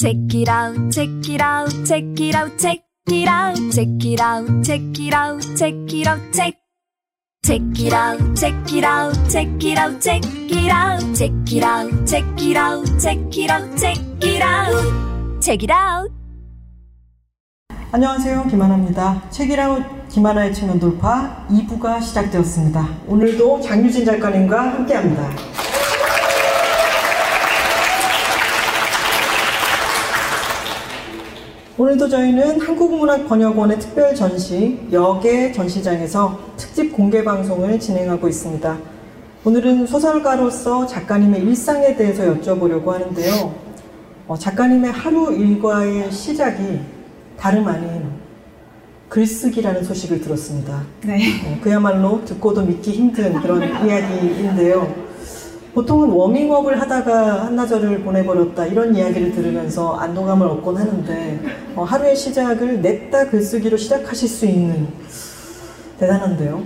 Check it out, check it out, check it out, check it out, check it out, check it out, check it out, check. Check it out, check it out, check it out, check it out, check it out, check it out, check it out, check it out, check it out. 안녕하세요, 김하나입니다. 책읽아웃 김하나의 측면돌파 2부가 시작되었습니다. 오늘도 장류진 작가님과 함께합니다. 오늘도 저희는 한국문학번역원의 특별 전시 역의 전시장에서 특집 공개 방송을 진행하고 있습니다. 오늘은 소설가로서 작가님의 일상에 대해서 여쭤보려고 하는데요. 작가님의 하루 일과의 시작이 다름 아닌 글쓰기라는 소식을 들었습니다. 네. 그야말로 듣고도 믿기 힘든 그런 이야기인데요. 보통은 워밍업을 하다가 한나절을 보내버렸다 이런 이야기를 들으면서 안도감을 얻곤 하는데 하루의 시작을 냅다 글쓰기로 시작하실 수 있는 대단한데요.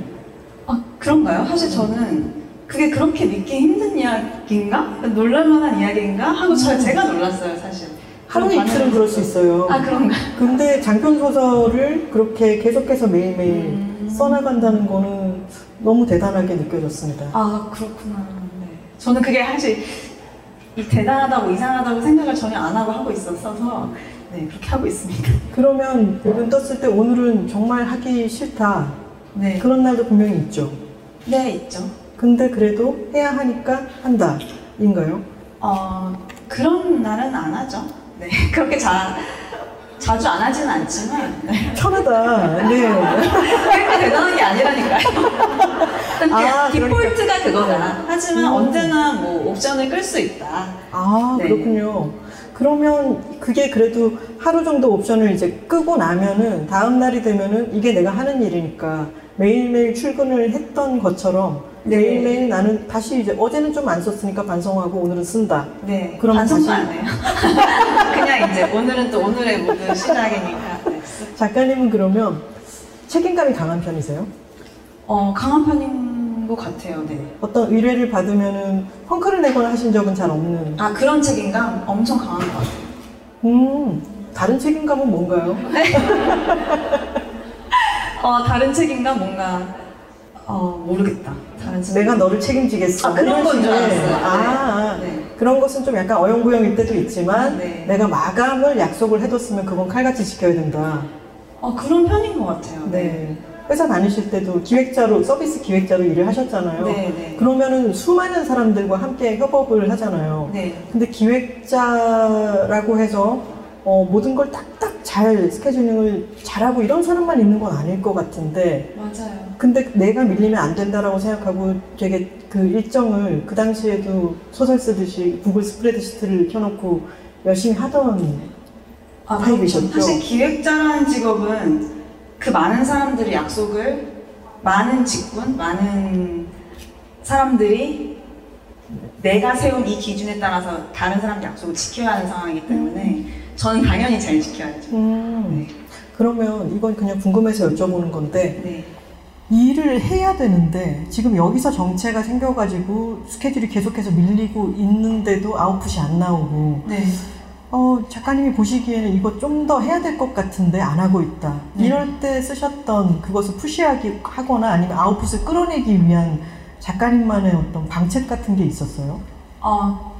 아 그런가요? 사실 저는 그게 그렇게 믿기 힘든 이야기인가? 놀랄만한 이야기인가? 하고 제가 놀랐어요 사실. 하루 이틀은 그럴 수 있어요. 아 그런가요? 근데 장편 소설을 그렇게 계속해서 매일매일 써나간다는 거는 너무 대단하게 느껴졌습니다. 아 그렇구나. 저는 그게 사실 대단하다고 이상하다고 생각을 전혀 안 하고 있었어서 네, 그렇게 하고 있습니다. 그러면 눈 떴을 때 오늘은 정말 하기 싫다. 네. 그런 날도 분명히 있죠. 네, 있죠. 근데 그래도 해야 하니까 한다. 인가요? 그런 날은 안 하죠. 네, 그렇게 자주 안 하진 않지만 네. 편하다. 네. 그러니까 대단한 게 아니라니까요. 아, 디폴트가 그거다. 하지만 언제나 뭐 옵션을 끌 수 있다. 아 네. 그렇군요. 그러면 그게 그래도 하루 정도 옵션을 이제 끄고 나면은 다음 날이 되면은 이게 내가 하는 일이니까 매일매일 출근을 했던 것처럼 네. 매일매일 나는 다시 이제 어제는 좀 안 썼으니까 반성하고 오늘은 쓴다. 네. 그럼 반성도 안 해요. 그냥 이제 오늘은 또 오늘의 모든 시작이니까. 네. 작가님은 그러면 책임감이 강한 편이세요? 강한 편인 것 같아요. 네. 어떤 의뢰를 받으면은 펑크를 내거나 하신 적은 잘 없는. 아 그런 책임감 엄청 강한 것 같아요. 다른 책임감은 뭔가요? 네. 다른 책임감 뭔가 모르겠다. 다른 책임감. 내가 너를 책임지겠어. 아 그런 건 줄 알았어요. 아, 네. 그런 것은 좀 약간 어영부영일 때도 있지만 네. 내가 마감을 약속을 해뒀으면 그건 칼같이 지켜야 된다. 그런 편인 것 같아요. 네. 네. 회사 다니실 때도 기획자로, 서비스 기획자로 일을 하셨잖아요. 네네. 그러면은 수많은 사람들과 함께 협업을 하잖아요. 네. 근데 기획자라고 해서 모든 걸 딱딱 잘 스케줄링을 잘하고 이런 사람만 있는 건 아닐 것 같은데. 맞아요. 근데 내가 밀리면 안 된다라고 생각하고 되게 그 일정을 그 당시에도 소설 쓰듯이 구글 스프레드시트를 켜놓고 열심히 하던 타입이셨죠. 사실 기획자라는 직업은 그 많은 사람들이 약속을 많은 직군, 많은 사람들이 내가 세운 이 기준에 따라서 다른 사람 약속을 지켜야 하는 상황이기 때문에 저는 당연히 잘 지켜야죠. 네. 그러면 이건 그냥 궁금해서 여쭤보는 건데 네. 일을 해야 되는데 지금 여기서 정체가 생겨가지고 스케줄이 계속해서 밀리고 있는데도 아웃풋이 안 나오고 네. 작가님이 보시기에는 이거 좀 더 해야 될 것 같은데 안 하고 있다. 이럴 때 쓰셨던 그것을 푸시하기 하거나 아니면 아웃풋을 끌어내기 위한 작가님만의 어떤 방책 같은 게 있었어요?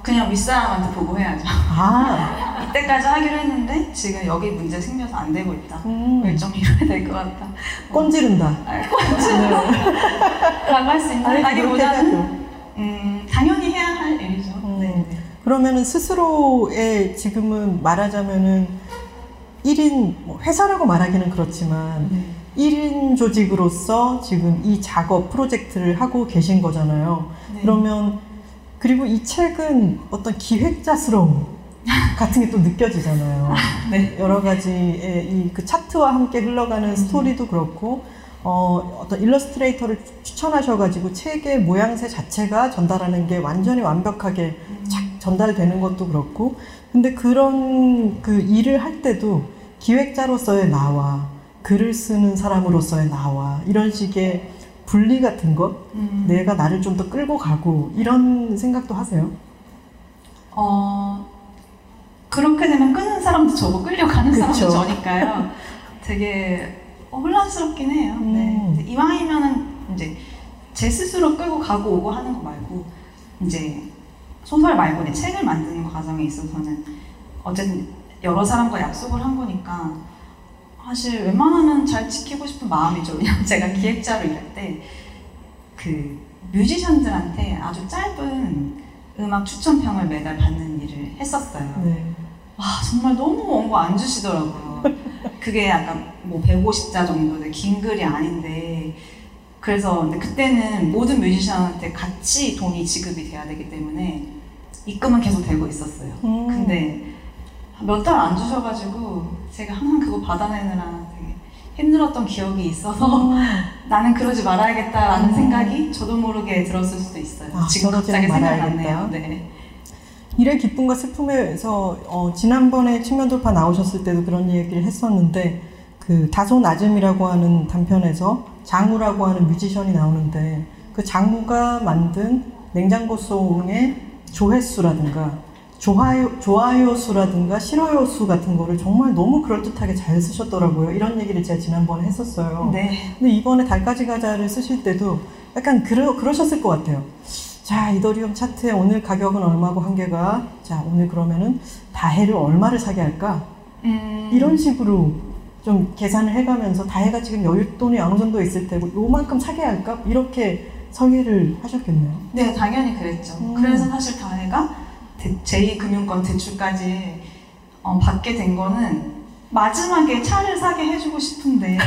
그냥 윗사람한테 보고해야죠. 아. 이때까지 하기로 했는데 지금 여기 문제 생겨서 안 되고 있다. 일정이 이뤄야 될 것 같다. 꼰지른다. 꼰지른다. 라고 할 수 있다기보다는 당연히 해야 할 일이죠. 네. 그러면은 스스로의 지금은 말하자면은 1인 회사라고 말하기는 그렇지만 1인 조직으로서 지금 이 작업 프로젝트를 하고 계신 거잖아요. 네. 그러면 그리고 이 책은 어떤 기획자스러움 같은 게 또 느껴지잖아요. 네. 여러 가지의 이 그 차트와 함께 흘러가는 스토리도 그렇고 어떤 일러스트레이터를 추천하셔가지고 책의 모양새 자체가 전달하는 게 완전히 완벽하게 전달되는 것도 그렇고 근데 그런 그 일을 할 때도 기획자로서의 나와 글을 쓰는 사람으로서의 나와 이런 식의 분리 같은 것 내가 나를 좀 더 끌고 가고 이런 생각도 하세요? 그렇게 되면 끄는 사람도 저고 끌려가는 사람도 저니까요. 되게 혼란스럽긴 해요. 네. 이왕이면은 이제 제 스스로 끌고 가고 오고 하는 거 말고 이제 소설 말고 내 책을 만드는 과정에 있어서는 어쨌든 여러 사람과 약속을 한 거니까 사실 웬만하면 잘 지키고 싶은 마음이죠. 왜냐면 제가 기획자로 일할 때 그 뮤지션들한테 아주 짧은 음악 추천평을 매달 받는 일을 했었어요. 네. 와 정말 너무 원고 안 주시더라고요. 그게 약간 뭐 150자 정도의 긴 글이 아닌데 그래서 근데 그때는 모든 뮤지션한테 같이 돈이 지급이 돼야 되기 때문에 입금은 계속 되고 있었어요. 근데 몇 달 안 주셔가지고 제가 항상 그거 받아내느라 되게 힘들었던 기억이 있어서 나는 그러지 말아야겠다라는 생각이 저도 모르게 들었을 수도 있어요. 아, 지금 갑자기 생각났네요. 네. 일의 기쁨과 슬픔에서 지난번에 측면돌파 나오셨을 때도 그런 얘기를 했었는데 그 다소 낮음이라고 하는 단편에서 장우라고 하는 뮤지션이 나오는데 그 장우가 만든 냉장고송의 조회수라든가 좋아요 수라든가 싫어요 수 같은 거를 정말 너무 그럴듯하게 잘 쓰셨더라고요. 이런 얘기를 제가 지난번에 했었어요. 네. 근데 이번에 달까지 가자를 쓰실 때도 약간 그러셨을 것 같아요. 자, 이더리움 차트에 오늘 가격은 얼마고 한 개가, 자, 오늘 그러면은 다해를 얼마를 사게 할까? 이런 식으로 좀 계산을 해가면서 다해가 지금 여윳돈이 어느 정도 있을 때고 요만큼 사게 할까? 이렇게 설계를 하셨겠네요. 네, 당연히 그랬죠. 그래서 사실 다해가 제2금융권 대출까지 받게 된 거는 마지막에 차를 사게 해주고 싶은데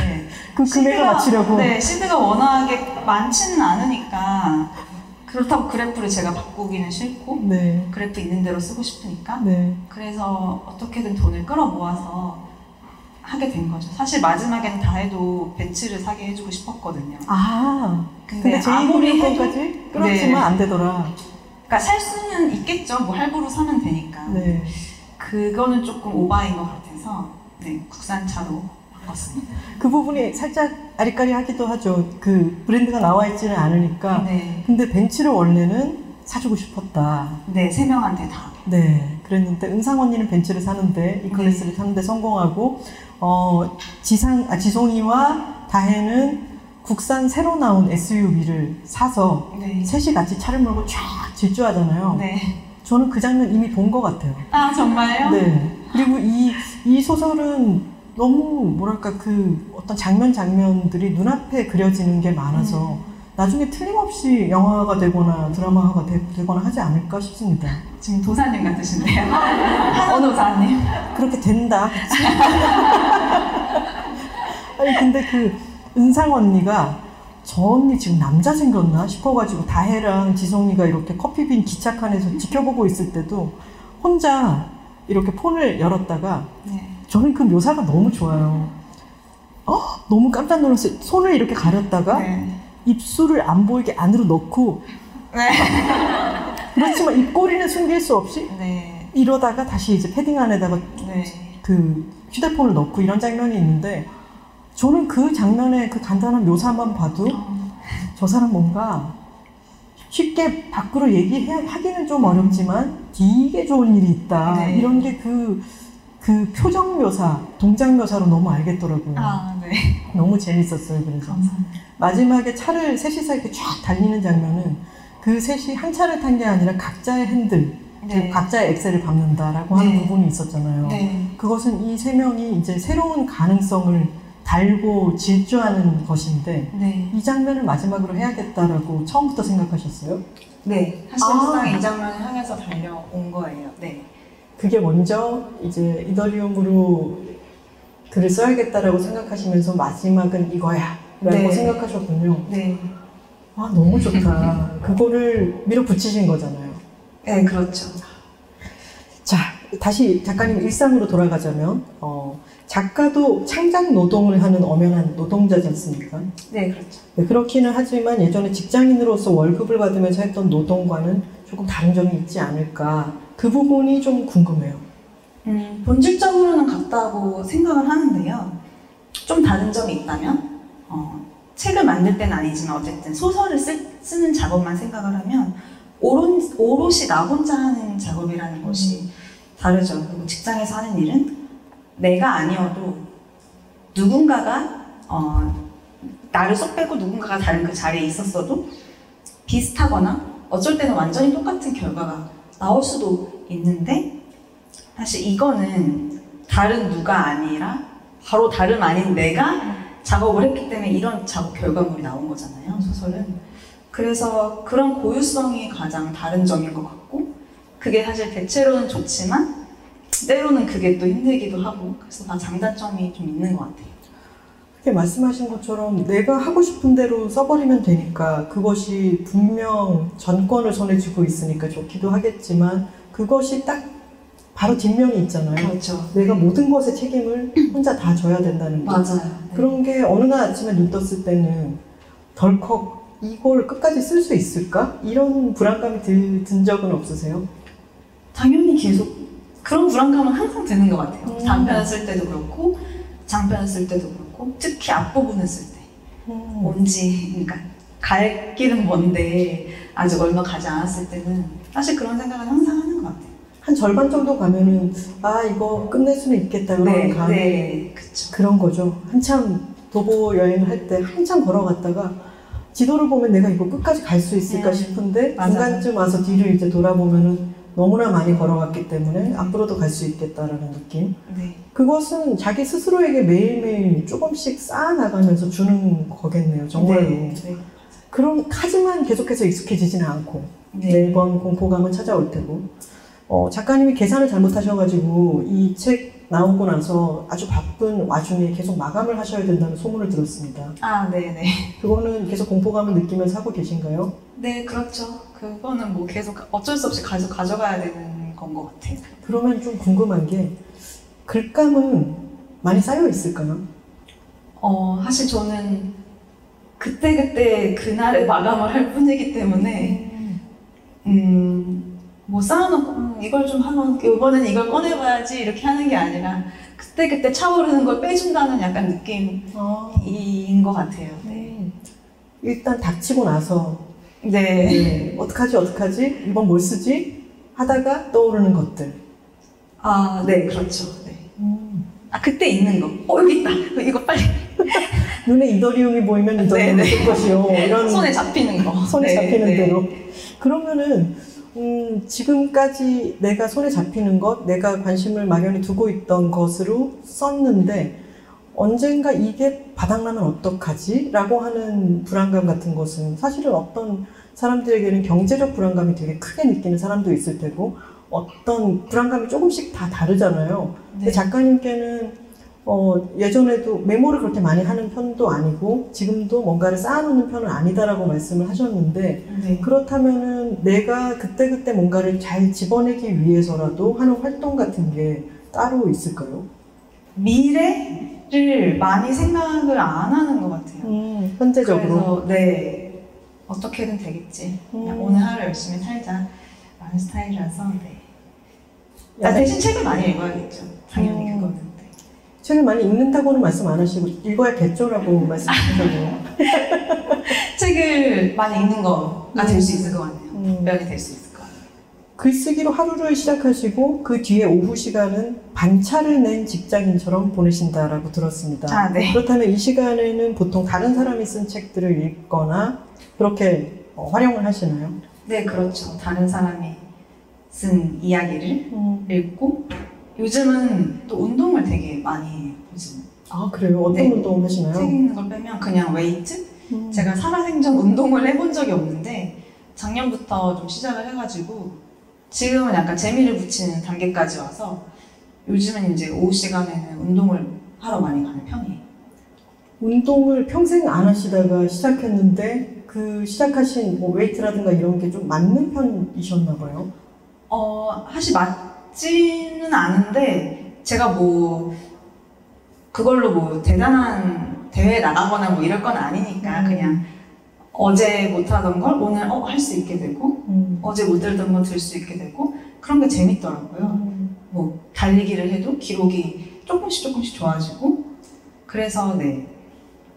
그 금액을 맞추려고? 네, 시드가 워낙에 많지는 않으니까 그렇다고 그래프를 제가 바꾸기는 싫고 네. 그래프 있는 대로 쓰고 싶으니까 네. 그래서 어떻게든 돈을 끌어모아서 하게 된 거죠. 사실 마지막에는 다 해도 벤츠를 사게 해주고 싶었거든요. 아, 근데 아무리 해도 끌었지만 네. 안 되더라. 그러니까 살 수는 있겠죠. 뭐 할부로 사면 되니까. 네. 그거는 조금 오바인 것 같아서 네, 국산차로 바꿨습니다. 그 부분이 살짝 아리까리하기도 하죠. 그 브랜드가 나와 있지는 않으니까. 네. 근데 벤츠를 원래는 사주고 싶었다. 네, 세 명한테 다. 네, 그랬는데 은상 언니는 벤츠를 사는데 E클래스를 네. 사는데 성공하고 지송이와 다혜는 국산 새로 나온 SUV를 사서 네. 셋이 같이 차를 몰고 쫙 질주하잖아요. 네. 저는 그 장면 이미 본 것 같아요. 아, 정말요? 네. 그리고 이 소설은 너무 뭐랄까 그 어떤 장면들이 눈앞에 그려지는 게 많아서 나중에 틀림없이 영화가 되거나 드라마가 되거나 하지 않을까 싶습니다. 지금 도사님 같으신데요? 한우 도사님. 그렇게 된다, 그치? 아니, 근데 은상 언니가 저 언니 지금 남자 생겼나 싶어가지고 다혜랑 지성이가 이렇게 커피빈 기차칸에서 지켜보고 있을 때도 혼자 이렇게 폰을 열었다가 네. 저는 그 묘사가 너무 좋아요. 너무 깜짝 놀랐어요. 손을 이렇게 가렸다가 네. 입술을 안 보이게 안으로 넣고 네. 그렇지만 입꼬리는 숨길 수 없이 네. 이러다가 다시 이제 패딩 안에다가 네. 그 휴대폰을 넣고 이런 장면이 있는데 저는 그 장면의 그 간단한 묘사만 봐도 저 사람 뭔가 쉽게 밖으로 얘기하기는 좀 어렵지만 되게 좋은 일이 있다. 네. 이런 게 그 표정 묘사, 동작 묘사로 너무 알겠더라고요. 아, 네. 너무 재밌었어요. 그래서 감사합니다. 마지막에 차를 셋이서 이렇게 쫙 달리는 장면은 그 셋이 한 차를 탄 게 아니라 각자의 핸들, 네. 각자의 엑셀을 밟는다라고 하는 네. 부분이 있었잖아요. 네. 그것은 이 세 명이 이제 새로운 가능성을 달고 질주하는 것인데 네. 이 장면을 마지막으로 해야겠다라고 처음부터 생각하셨어요? 네, 사실상 이 장면을 향해서 달려온 거예요. 네, 그게 먼저 이제 이더리움으로 글을 써야겠다라고 생각하시면서 마지막은 이거야 라고 네. 생각하셨군요. 네. 아, 너무 좋다. 그거를 밀어붙이신 거잖아요. 네, 그렇죠. 자, 다시 작가님 일상으로 돌아가자면 작가도 창작 노동을 하는 엄연한 노동자지 않습니까? 네, 그렇죠. 네, 그렇기는 하지만 예전에 직장인으로서 월급을 받으면서 했던 노동과는 조금 다른 점이 있지 않을까. 그 부분이 좀 궁금해요. 본질적으로는 같다고 생각을 하는데요. 좀 다른 점이 있다면 책을 만들 때는 아니지만 어쨌든 소설을 쓰는 작업만 생각을 하면 오롯이 나 혼자 하는 작업이라는 것이 다르죠. 그리고 직장에서 하는 일은 내가 아니어도 누군가가 나를 쏙 빼고 누군가가 다른 그 자리에 있었어도 비슷하거나 어쩔 때는 완전히 똑같은 결과가 나올 수도 있는데, 사실 이거는 다른 누가 아니라 바로 다름 아닌 내가 작업을 했기 때문에 이런 작업 결과물이 나온 거잖아요, 소설은. 그래서 그런 고유성이 가장 다른 점인 것 같고, 그게 사실 대체로는 좋지만 때로는 그게 또 힘들기도 하고, 그래서 다 장단점이 좀 있는 것 같아요. 그렇게 말씀하신 것처럼 내가 하고 싶은 대로 써버리면 되니까, 그것이 분명 전권을 전해주고 있으니까 좋기도 하겠지만 그것이 딱 바로 뒷면이 있잖아요. 그렇죠. 내가 모든 것의 책임을 혼자 다 져야 된다는 거. 맞아요. 네. 그런 게 어느 날 아침에 눈 떴을 때는 덜컥 이걸 끝까지 쓸 수 있을까? 이런 불안감이 든 적은 없으세요? 당연히 계속 그런 불안감은 항상 드는 것 같아요. 단편 쓸 때도 그렇고 장편 쓸 때도 그렇고, 특히 앞부분을 쓸 때 뭔지, 그러니까 갈 길은 먼데 아직 얼마 가지 않았을 때는 사실 그런 생각을 항상 하는 것 같아요. 한 절반 정도 가면은 아 이거 끝낼 수는 있겠다 이런 감이. 네, 그쵸. 그런 거죠. 한참 도보 여행할 때 한참 걸어갔다가 지도를 보면 내가 이거 끝까지 갈 수 있을까 싶은데 중간쯤 와서 뒤를 이제 돌아보면은 너무나 많이 걸어갔기 때문에 앞으로도 갈 수 있겠다라는 느낌. 네. 그것은 자기 스스로에게 매일매일 조금씩 쌓아나가면서 주는 거겠네요, 정말로. 네. 네. 그럼 하지만 계속해서 익숙해지지는 않고 네. 매번 공포감은 찾아올 테고, 작가님이 계산을 잘못하셔가지고 이 책 나오고 나서 아주 바쁜 와중에 계속 마감을 하셔야 된다는 소문을 들었습니다. 아, 네네. 그거는 계속 공포감을 느끼면서 하고 계신가요? 네, 그렇죠. 그거는 뭐 계속 어쩔 수 없이 가져가야 되는 건 것 같아요. 그러면 좀 궁금한 게, 글감은 많이 쌓여 있을까요? 사실 저는 그때그때 그날에 마감을 할 뿐이기 때문에 뭐 쌓아놓고 이걸 좀 하면 이번엔 이걸 꺼내봐야지 이렇게 하는 게 아니라 그때그때 차오르는 걸 빼준다는 약간 느낌인 것 같아요. 네. 일단 닥치고 나서 네. 어떡하지 이번 뭘 쓰지 하다가 떠오르는 것들. 아, 네, 그렇죠. 네. 아, 그때 있는 거. 여기 있다. 이거 빨리. 눈에 이더리움이 보이면 이더리움을 쓸 것이요. 이런 손에 잡히는 거. 손에 잡히는 대로. 그러면은 지금까지 내가 손에 잡히는 것, 내가 관심을 막연히 두고 있던 것으로 썼는데 언젠가 이게 바닥나면 어떡하지? 라고 하는 불안감 같은 것은 사실은 어떤 사람들에게는 경제적 불안감이 되게 크게 느끼는 사람도 있을 테고, 어떤 불안감이 조금씩 다 다르잖아요. 네. 근데 작가님께는 예전에도 메모를 그렇게 많이 하는 편도 아니고 지금도 뭔가를 쌓아놓는 편은 아니다라고 말씀을 하셨는데 네. 그렇다면은 내가 그때그때 뭔가를 잘 집어내기 위해서라도 하는 활동 같은 게 따로 있을까요? 미래를 많이 생각을 안 하는 것 같아요. 현재적으로? 그래서 네, 어떻게든 되겠지. 그냥 오늘 하루 열심히 살자 라는 스타일이라서 네. 나 대신 책을 많이 읽어야겠죠. 당연히 그거는. 책을 많이 읽는다고는 말씀 안 하시고 읽어야겠죠라고 말씀하셨네요. 책을 많이 읽는 거가 될 수 있을 것 같네요. 분명히 될 수 있을 것 같아요. 글쓰기로 하루를 시작하시고 그 뒤에 오후 시간은 반차를 낸 직장인처럼 보내신다라고 들었습니다. 아, 네. 그렇다면 이 시간에는 보통 다른 사람이 쓴 책들을 읽거나 그렇게 활용을 하시나요? 네, 그렇죠. 다른 사람이 쓴 이야기를 읽고, 요즘은 또 운동을 되게 많이 보시는. 아, 그래요? 어떤 네. 운동을 하시나요? 책 읽는 걸 빼면 그냥 웨이트? 제가 살아생전 운동을 해본 적이 없는데 작년부터 좀 시작을 해가지고 지금은 약간 재미를 붙이는 단계까지 와서 요즘은 이제 오후 시간에는 운동을 하러 많이 가는 편이에요. 운동을 평생 안 하시다가 시작했는데 그 시작하신 뭐 웨이트라든가 이런 게 좀 맞는 편이셨나 봐요? 맞지는 않은데 제가 뭐 그걸로 뭐 대단한 대회에 나가거나 뭐 이럴 건 아니니까 그냥 어제 못하던 걸 오늘 할 수 있게 되고 어제 못 들던 건 들 수 있게 되고 그런 게 재밌더라고요. 뭐 달리기를 해도 기록이 조금씩 좋아지고, 그래서 네,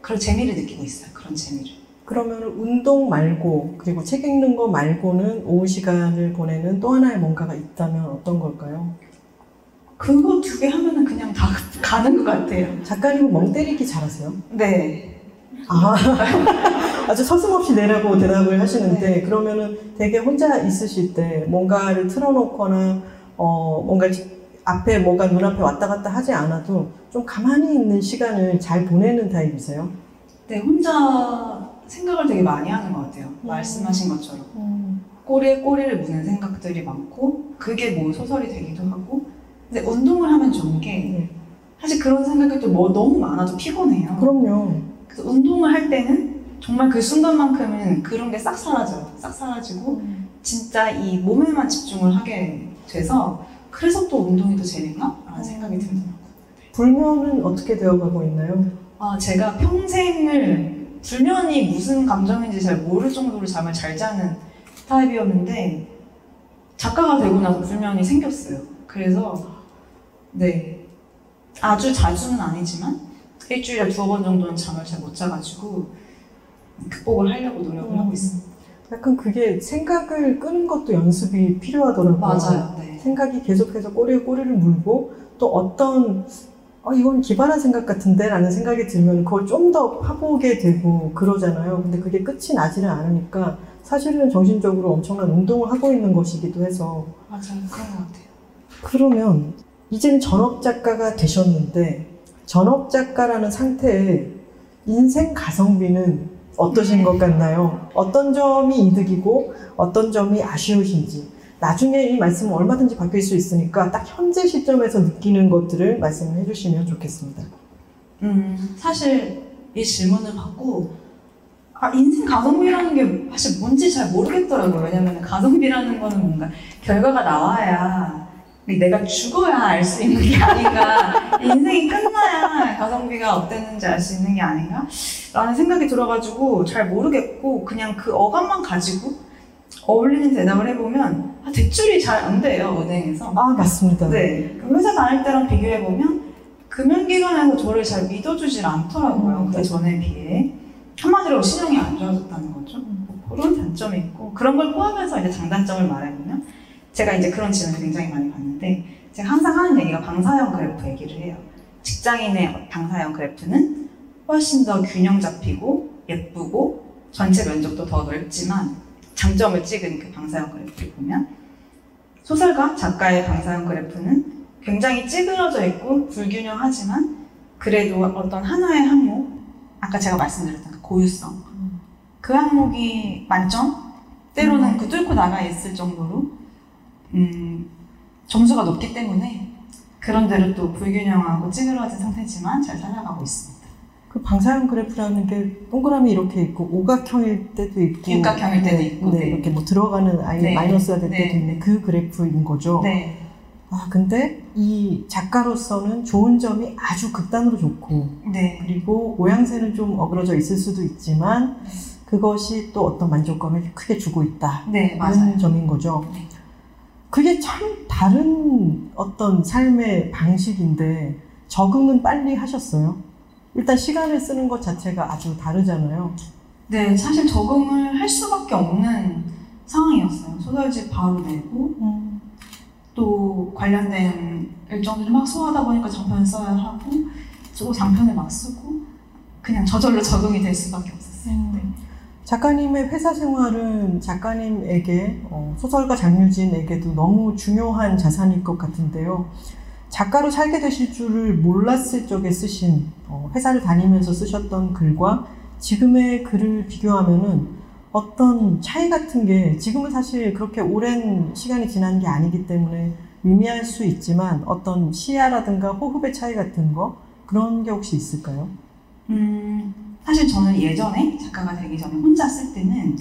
그런 재미를 느끼고 있어요. 그런 재미를. 그러면 운동 말고, 그리고 책 읽는 거 말고는 오후 시간을 보내는 또 하나의 뭔가가 있다면 어떤 걸까요? 그거 두 개 하면은 그냥 다 가는 것 같아요. 작가님 멍 때리기 잘하세요? 네. 아, 아주 서슴없이 내라고 대답을 하시는데, 네. 그러면은 되게 혼자 있으실 때 뭔가를 틀어놓거나, 뭔가 앞에 뭐가 눈앞에 왔다 갔다 하지 않아도 좀 가만히 있는 시간을 잘 보내는 타입이세요? 네, 혼자 생각을 되게 많이 하는 것 같아요. 말씀하신 것처럼. 꼬리에 꼬리를 무는 생각들이 많고, 그게 뭐 소설이 되기도 하고. 근데 운동을 하면 좋은 게, 사실 그런 생각이 뭐 너무 많아도 피곤해요. 그럼요. 그래서 운동을 할 때는 정말 그 순간만큼은 그런 게 싹 사라져요. 싹 사라지고 진짜 이 몸에만 집중을 하게 돼서, 그래서 또 운동이 더 재밌나? 라는 생각이 들더라고요. 불면은 어떻게 되어가고 있나요? 아, 제가 평생을 불면이 무슨 감정인지 잘 모를 정도로 잠을 잘 자는 타입이었는데, 작가가 되고 나서 불면이 생겼어요. 그래서 네, 아주 자주는 아니지만 일주일에 2번 정도는 잠을 잘 못 자가지고 극복을 하려고 노력을 하고 있습니다. 약간 그게 생각을 끄는 것도 연습이 필요하더라고요. 맞아요. 네. 생각이 계속해서 꼬리에 꼬리를 물고, 또 어떤 이건 기발한 생각 같은데 라는 생각이 들면 그걸 좀 더 파보게 되고 그러잖아요. 근데 그게 끝이 나지는 않으니까 사실은 정신적으로 엄청난 운동을 하고 있는 것이기도 해서. 맞아요. 그런 것 같아요. 그러면 이제는 전업작가가 되셨는데, 전업작가라는 상태에 인생 가성비는 어떠신 것 같나요? 어떤 점이 이득이고 어떤 점이 아쉬우신지, 나중에 이 말씀은 얼마든지 바뀔 수 있으니까 딱 현재 시점에서 느끼는 것들을 말씀해 주시면 좋겠습니다. 사실 이 질문을 받고, 인생 가성비라는 게 사실 뭔지 잘 모르겠더라고요. 왜냐면 가성비라는 거는 뭔가 결과가 나와야, 내가 죽어야 알 수 있는 게 아닌가, 인생이 끝나야 가성비가 어땠는지 알 수 있는 게 아닌가 라는 생각이 들어가지고 잘 모르겠고, 그냥 그 어감만 가지고 어울리는 대답을 해보면, 대출이 잘 안 돼요, 은행에서. 아, 맞습니다. 네. 회사 다닐 때랑 비교해보면 금융기관에서 저를 잘 믿어주질 않더라고요. 그 전에 비해. 한마디로 신용이 안 좋아졌다는 거죠. 그런 단점이 있고, 그런 걸 포함해서 이제 장단점을 말해보면, 제가 이제 그런 질문을 굉장히 많이 받는데, 제가 항상 하는 얘기가 방사형 그래프 얘기를 해요. 직장인의 방사형 그래프는 훨씬 더 균형 잡히고 예쁘고 전체 면적도 더 넓지만, 장점을 찍은 그 방사형 그래프를 보면, 소설가, 작가의 방사형 그래프는 굉장히 찌그러져 있고 불균형하지만 그래도 어떤 하나의 항목, 아까 제가 말씀드렸던 그 고유성, 그 항목이 만점? 때로는 그 뚫고 나가 있을 정도로 점수가 높기 때문에 그런대로 또 불균형하고 찌그러진 상태지만 잘 살아가고 있습니다. 그 방사형 그래프라는 게 동그라미 이렇게 있고, 오각형일 때도 있고, 육각형일 때도 있고, 네, 이렇게 뭐 들어가는 네, 마이너스가 될 때도 있는 그 그래프인 거죠. 네. 아, 근데 이 작가로서는 좋은 점이 아주 극단으로 좋고, 네. 그리고 모양새는 좀 어그러져 있을 수도 있지만, 네. 그것이 또 어떤 만족감을 크게 주고 있다. 네, 맞아요. 점인 거죠. 네. 그게 참 다른 어떤 삶의 방식인데, 적응은 빨리 하셨어요? 일단 시간을 쓰는 것 자체가 아주 다르잖아요. 네, 사실 적응을 할 수밖에 없는 상황이었어요. 소설집 바로 내고, 또 관련된 일정들을 막 소화하다 보니까 장편을 써야 하고, 또 장편을 막 쓰고, 그냥 저절로 적응이 될 수밖에 없었어요. 네. 작가님의 회사 생활은 작가님에게, 소설가 장류진에게도 너무 중요한 자산일 것 같은데요. 작가로 살게 되실 줄을 몰랐을 적에 쓰신, 회사를 다니면서 쓰셨던 글과 지금의 글을 비교하면은 어떤 차이 같은 게, 지금은 사실 그렇게 오랜 시간이 지난 게 아니기 때문에 미미할 수 있지만, 어떤 시야라든가 호흡의 차이 같은 거, 그런 게 혹시 있을까요? 사실 저는 예전에 작가가 되기 전에 혼자 쓸 때는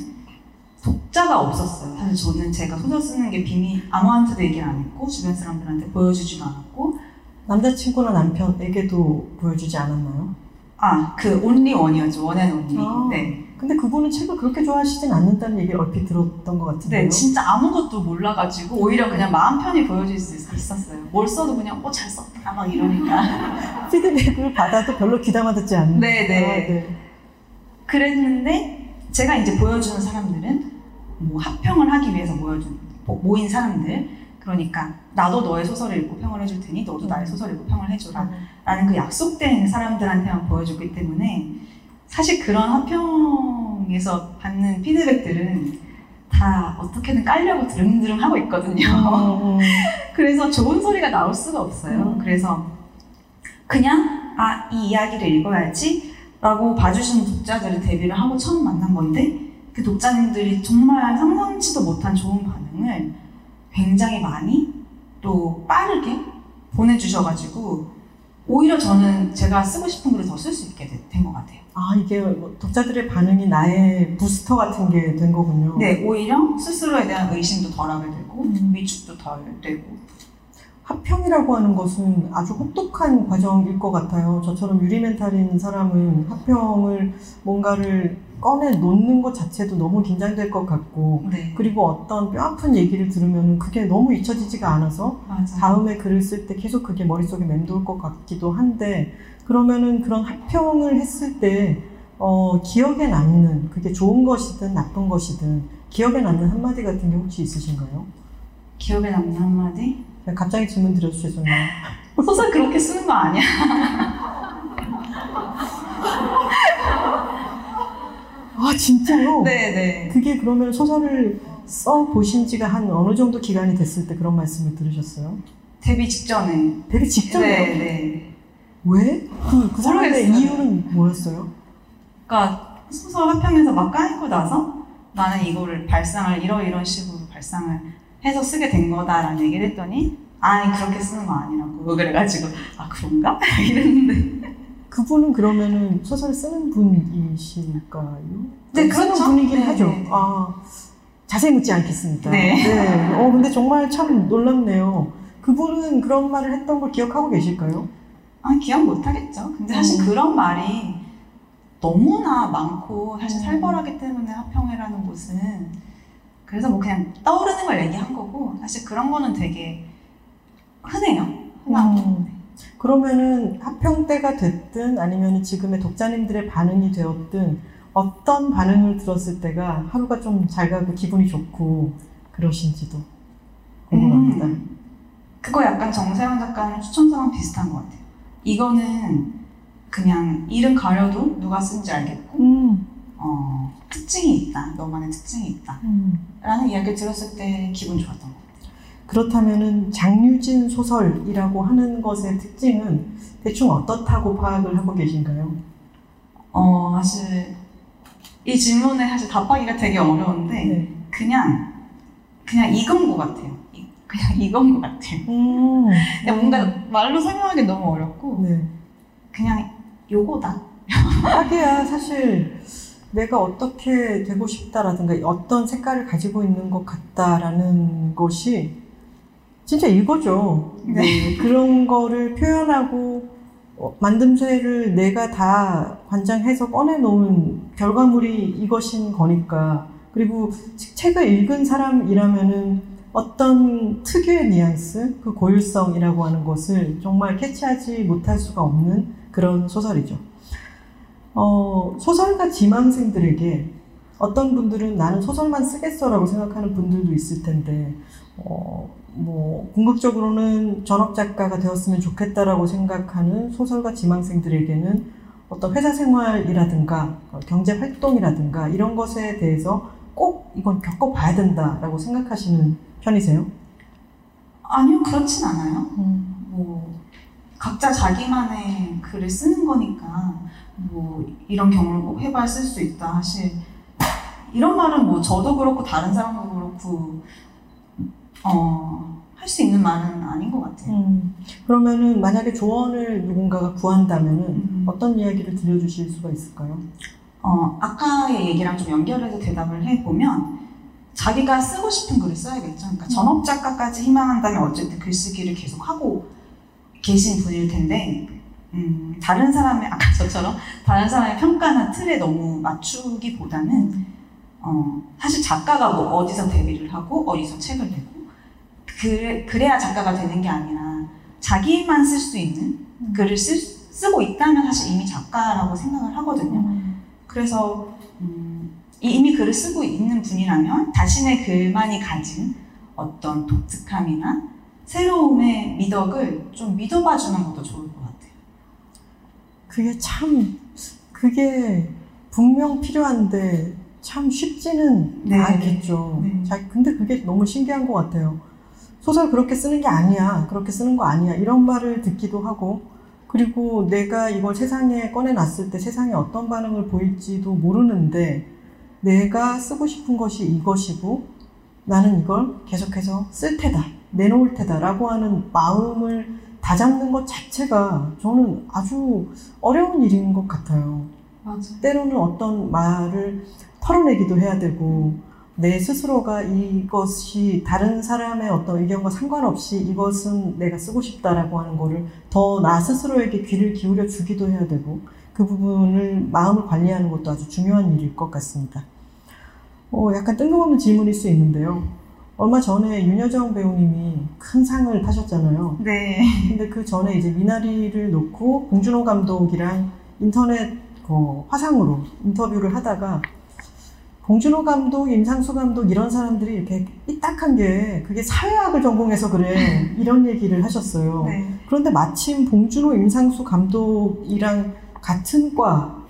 독자가 없었어요. 사실 저는 제가 소설 쓰는 게 비밀, 아무한테도 얘기를 안 했고, 주변 사람들한테 보여주지도 않았고. 남자친구나 남편에게도 보여주지 않았나요? 아, 그 온리원이었죠. 원앤온리. 아, 네. 근데 그분은 책을 그렇게 좋아하시진 않는다는 얘기를 얼핏 들었던 것 같은데요? 네, 진짜 아무것도 몰라가지고 오히려 그냥 마음 편히 보여줄 수 있었어요. 뭘 써도 그냥 잘 썼다 막 이러니까. 피드백을 받아도 별로 귀담아 듣지 않는. 네네. 네. 그랬는데 제가 이제 보여주는 사람들은 뭐 합평을 하기 위해서 모인 사람들, 그러니까 나도 너의 소설을 읽고 평을 해줄 테니 너도 나의 소설을 읽고 평을 해줘라 라는 그 약속된 사람들한테만 보여줬기 때문에 사실 그런 화평에서 받는 피드백들은 다 어떻게든 깔려고 드릉드릉 하고 있거든요. 그래서 좋은 소리가 나올 수가 없어요. 그래서 그냥 아, 이 이야기를 읽어야지 라고 봐주시는 독자들을 데뷔를 하고 처음 만난 건데 그 독자님들이 정말 상상치도 못한 좋은 반응을 굉장히 많이 또 빠르게 보내주셔가지고 오히려 저는 제가 쓰고 싶은 글을 더 쓸 수 있게 된 것 같아요. 아, 이게 독자들의 반응이 나의 부스터 같은 게 된 거군요. 네, 오히려 스스로에 대한 의심도 덜하게 되고 위축도 덜 되고. 합평이라고 하는 것은 아주 혹독한 과정일 것 같아요. 저처럼 유리멘탈인 사람은 합평을 뭔가를 꺼내 놓는 것 자체도 너무 긴장될 것 같고 네. 그리고 어떤 뼈아픈 얘기를 들으면 그게 너무 잊혀지지가 않아서 맞아요. 다음에 글을 쓸 때 계속 그게 머릿속에 맴돌 것 같기도 한데 그러면은 그런 합평을 했을 때 기억에 남는 그게 좋은 것이든 나쁜 것이든 기억에 남는 한마디 같은 게 혹시 있으신가요? 기억에 남는 한마디? 갑자기 질문 드려서 죄송해요. 소설 그렇게 쓰는 거 아니야? 아, 진짜요? 네네. 그게 그러면 소설을 써보신 지가 한 어느 정도 기간이 됐을 때 그런 말씀을 들으셨어요? 데뷔 직전에. 데뷔 직전에요? 네네. 왜? 그 사람의 이유는 뭐였어요? 그러니까 소설 화평에서 막 까이고 나서 나는 이거를 발상을 이런 식으로 발상을 해서 쓰게 된 거다라는 얘기를 했더니 아니 그렇게 쓰는 거 아니라고 그래가지고 아 그런가? 이랬는데 그분은 그러면은 소설 쓰는 분이실까요? 네, 그렇죠. 쓰는 분이긴 네, 하죠. 네, 네. 아 자세히 묻지 않겠습니다. 네. 네. 근데 정말 참 놀랍네요. 그분은 그런 말을 했던 걸 기억하고 계실까요? 아 기억 못 하겠죠. 근데 사실 그런 말이 너무나 많고 사실 살벌하기 때문에 화평회라는 곳은 그래서 뭐 그냥 떠오르는 걸 얘기한 거고 사실 그런 거는 되게 흔해요. 그러면은 합평 때가 됐든 아니면 지금의 독자님들의 반응이 되었든 어떤 반응을 들었을 때가 하루가 좀 잘 가고 기분이 좋고 그러신지도 궁금합니다. 그거 약간 정세현 작가님 추천서랑 비슷한 것 같아요. 이거는 그냥 이름 가려도 누가 쓴지 알겠고 특징이 있다, 너만의 특징이 있다 라는 이야기를 들었을 때 기분 좋았던 것 같아요. 그렇다면은 장류진 소설이라고 하는 것의 특징은 대충 어떻다고 파악을 하고 계신가요? 사실 이 질문에 사실 답하기가 되게 어려운데 네. 그냥 이건 것 같아요. 그냥 이건 것 같아요. 그냥 뭔가 말로 설명하기 너무 어렵고 네. 그냥 요거다. 하기야 사실 내가 어떻게 되고 싶다라든가 어떤 색깔을 가지고 있는 것 같다라는 것이 진짜 이거죠. 네. 그런 거를 표현하고 만듦새를 내가 다 관장해서 꺼내놓은 결과물이 이것인 거니까 그리고 책을 읽은 사람이라면은 어떤 특유의 뉘앙스, 그 고유성이라고 하는 것을 정말 캐치하지 못할 수가 없는 그런 소설이죠. 소설가 지망생들에게 어떤 분들은 나는 소설만 쓰겠어라고 생각하는 분들도 있을 텐데 뭐 궁극적으로는 전업작가가 되었으면 좋겠다라고 생각하는 소설가 지망생들에게는 어떤 회사 생활이라든가 경제 활동이라든가 이런 것에 대해서 꼭 이건 겪어봐야 된다라고 생각하시는 편이세요? 아니요, 그렇진 않아요. 뭐 각자 자기만의 글을 쓰는 거니까 뭐 이런 경험을 꼭 해봐야 쓸 수 있다. 사실 이런 말은 뭐 저도 그렇고 다른 사람도 그렇고 할 수 있는 말은 아닌 것 같아요. 그러면은 만약에 조언을 누군가가 구한다면은 어떤 이야기를 들려주실 수가 있을까요? 아까의 얘기랑 좀 연결해서 대답을 해보면 자기가 쓰고 싶은 글을 써야겠죠. 그러니까 전업작가까지 희망한다면 어쨌든 글쓰기를 계속 하고 계신 분일 텐데 다른 사람의, 아까 저처럼 다른 사람의 평가나 틀에 너무 맞추기보다는 사실 작가가 뭐 어디서 데뷔를 하고 어디서 책을 내고 그래야 작가가 되는 게 아니라 자기만 쓸 수 있는 글을 쓰고 있다면 사실 이미 작가라고 생각을 하거든요. 그래서 이미 글을 쓰고 있는 분이라면 자신의 글만이 가진 어떤 독특함이나 새로움의 미덕을 좀 믿어봐 주는 것도 좋을 것 같아요. 그게 분명 필요한데 참 쉽지는 않겠죠. 네. 근데 그게 너무 신기한 것 같아요. 소설 그렇게 쓰는 게 아니야, 그렇게 쓰는 거 아니야, 이런 말을 듣기도 하고, 그리고 내가 이걸 세상에 꺼내놨을 때 세상에 어떤 반응을 보일지도 모르는데 내가 쓰고 싶은 것이 이것이고 나는 이걸 계속해서 쓸 테다, 내놓을 테다 라고 하는 마음을 다잡는 것 자체가 저는 아주 어려운 일인 것 같아요. 맞아요. 때로는 어떤 말을 털어내기도 해야 되고 내 스스로가 이것이 다른 사람의 어떤 의견과 상관없이 이것은 내가 쓰고 싶다라고 하는 거를 더 나 스스로에게 귀를 기울여 주기도 해야 되고, 그 부분을 마음을 관리하는 것도 아주 중요한 일일 것 같습니다. 약간 뜬금없는 질문일 수 있는데요. 얼마 전에 윤여정 배우님이 큰 상을 타셨잖아요. 네. 근데 그 전에 이제 미나리를 놓고 봉준호 감독이랑 인터넷 화상으로 인터뷰를 하다가 봉준호 감독, 임상수 감독 이런 사람들이 이렇게 삐딱한 게 그게 사회학을 전공해서 그래, 이런 얘기를 하셨어요. 네. 그런데 마침 봉준호, 임상수 감독이랑 같은 학교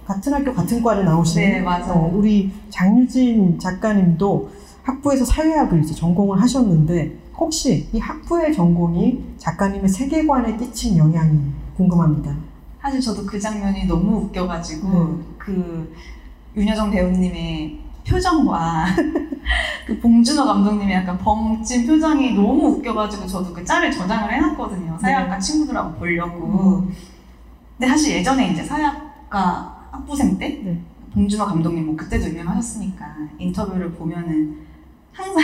같은 과를 나오시는, 네, 맞아요. 우리 장류진 작가님도 학부에서 사회학을 이제 전공을 하셨는데 혹시 이 학부의 전공이 작가님의 세계관에 끼친 영향이 궁금합니다. 사실 저도 그 장면이 너무 웃겨가지고 그 윤여정 배우님의 표정과 그 봉준호 감독님의 약간 벙찐 표정이 너무 웃겨가지고 저도 그 짤을 저장을 해놨거든요. 사회학과 친구들하고 보려고. 근데 사실 예전에 이제 사회학과 학부생 때 봉준호 감독님 뭐 그때도 유명하셨으니까 인터뷰를 보면은 항상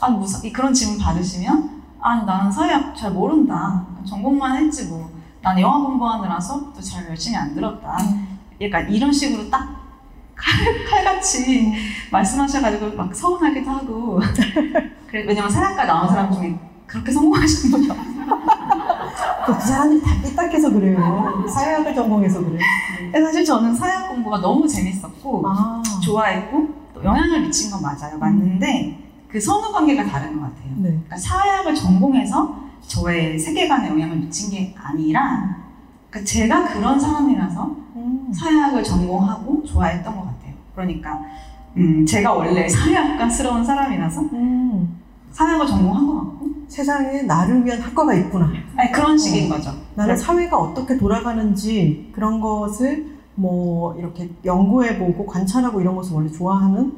아니 무슨 그런 질문 받으시면 아니 나는 사회학 잘 모른다, 전공만 했지 뭐 난 영화 공부하느라 수업도 잘 열심히 안 들었다, 약간 이런 식으로 딱 칼같이 말씀하셔가지고 막 서운하기도 하고. 그래, 왜냐면 사랑과 나온 사람 중에 그렇게 성공하신 분이 없어요. 그 사람이 다 삐딱해서 그래요. 사회학을 전공해서 그래요. 사실 저는 사회학 공부가 너무 재밌었고 좋아했고 또 영향을 미친 건 맞아요. 맞는데 그 선후관계가 다른 것 같아요. 네. 그러니까 사회학을 전공해서 저의 세계관에 영향을 미친 게 아니라 그러니까 제가 그런 사람이라서 사회학을 전공하고 좋아했던 것 같아요. 그러니까 제가 원래 사회학과스러운 사람이라서 사회학을 전공한 것 같고 세상에 나를 위한 학과가 있구나, 아니, 그런 식인 거죠. 나는 사회가 어떻게 돌아가는지 그런 것을 뭐 이렇게 연구해보고 관찰하고 이런 것을 원래 좋아하는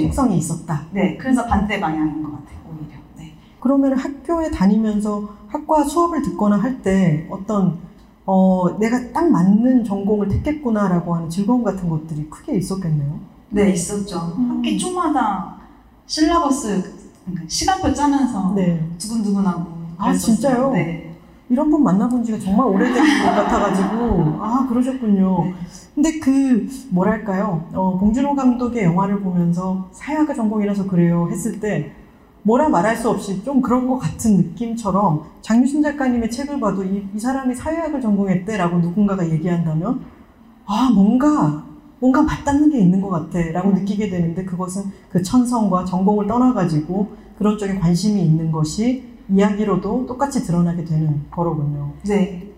속성이 있었다. 네, 그래서 반대 방향인 것 같아요, 오히려. 네. 그러면 학교에 다니면서 학과 수업을 듣거나 할 때 어떤 내가 딱 맞는 전공을 택했구나라고 하는 즐거움 같은 것들이 크게 있었겠네요. 네, 있었죠. 학기 초마다 실라버스 시간표 짜면서 두근두근하고 그랬었어요. 아, 진짜요? 네. 이런 분 만나본 지가 정말 오래된 것 같아가지고 아, 그러셨군요. 네. 근데 그 뭐랄까요, 봉준호 감독의 영화를 보면서 사회학과 전공이라서 그래요 했을 때 뭐라 말할 수 없이 좀 그런 것 같은 느낌처럼 장류진 작가님의 책을 봐도 이 사람이 사회학을 전공했대라고 누군가가 얘기한다면 아, 뭔가 맞닿는 게 있는 것 같아라고 느끼게 되는데, 그것은 그 천성과 전공을 떠나가지고 그런 쪽에 관심이 있는 것이 이야기로도 똑같이 드러나게 되는 거로군요. 네.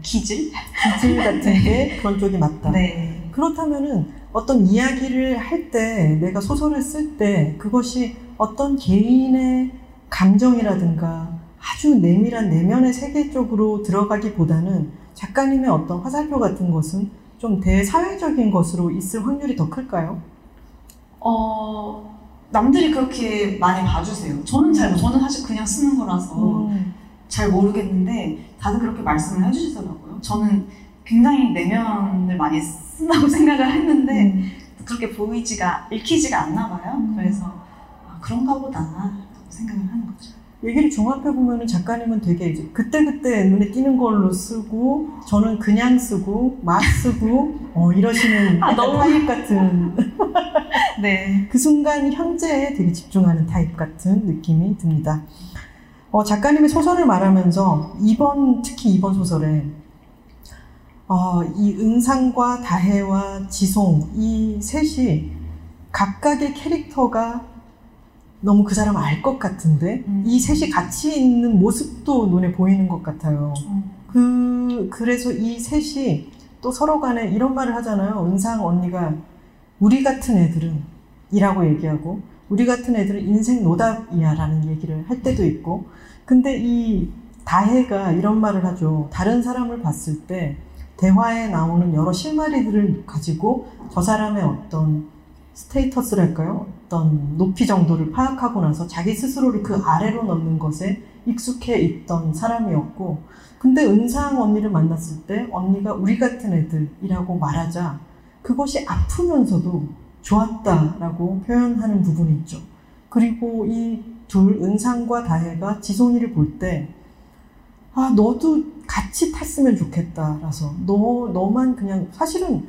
기질 같은 게 그런 쪽이 맞다. 네. 그렇다면은 어떤 이야기를 할 때, 내가 소설을 쓸 때 그것이 어떤 개인의 감정이라든가 아주 내밀한 내면의 세계 쪽으로 들어가기보다는 작가님의 어떤 화살표 같은 것은 좀 대사회적인 것으로 있을 확률이 더 클까요? 남들이 그렇게 많이 봐주세요. 저는 사실 그냥 쓰는 거라서 잘 모르겠는데 다들 그렇게 말씀을 해주시더라고요. 저는 굉장히 내면을 많이 쓴다고 생각을 했는데 그렇게 읽히지가 않나 봐요. 그래서 그런가 보다 생각을 하는 거죠. 얘기를 종합해보면 작가님은 되게 이제 그때그때 눈에 띄는 걸로 쓰고, 저는 그냥 쓰고 막 쓰고 이러시는 너무 타입 같은 네. 그 순간 현재에 되게 집중하는 타입 같은 느낌이 듭니다. 작가님의 소설을 말하면서 특히 이번 소설에 이 은상과 다혜와 지송 이 셋이 각각의 캐릭터가 너무 그 사람 알 것 같은데 이 셋이 같이 있는 모습도 눈에 보이는 것 같아요. 그래서 이 셋이 또 서로 간에 이런 말을 하잖아요. 은상 언니가 우리 같은 애들은 이라고 얘기하고 우리 같은 애들은 인생 노답이야 라는 얘기를 할 때도 있고, 근데 이 다혜가 이런 말을 하죠. 다른 사람을 봤을 때 대화에 나오는 여러 실마리들을 가지고 저 사람의 어떤 스테이터스랄까요? 어떤 높이 정도를 파악하고 나서 자기 스스로를 그 아래로 넣는 것에 익숙해 있던 사람이었고, 근데 은상 언니를 만났을 때 언니가 우리 같은 애들이라고 말하자 그것이 아프면서도 좋았다라고 표현하는 부분이 있죠. 그리고 이 둘, 은상과 다혜가 지송이를 볼 때 아, 너도 같이 탔으면 좋겠다라서 너만 그냥 사실은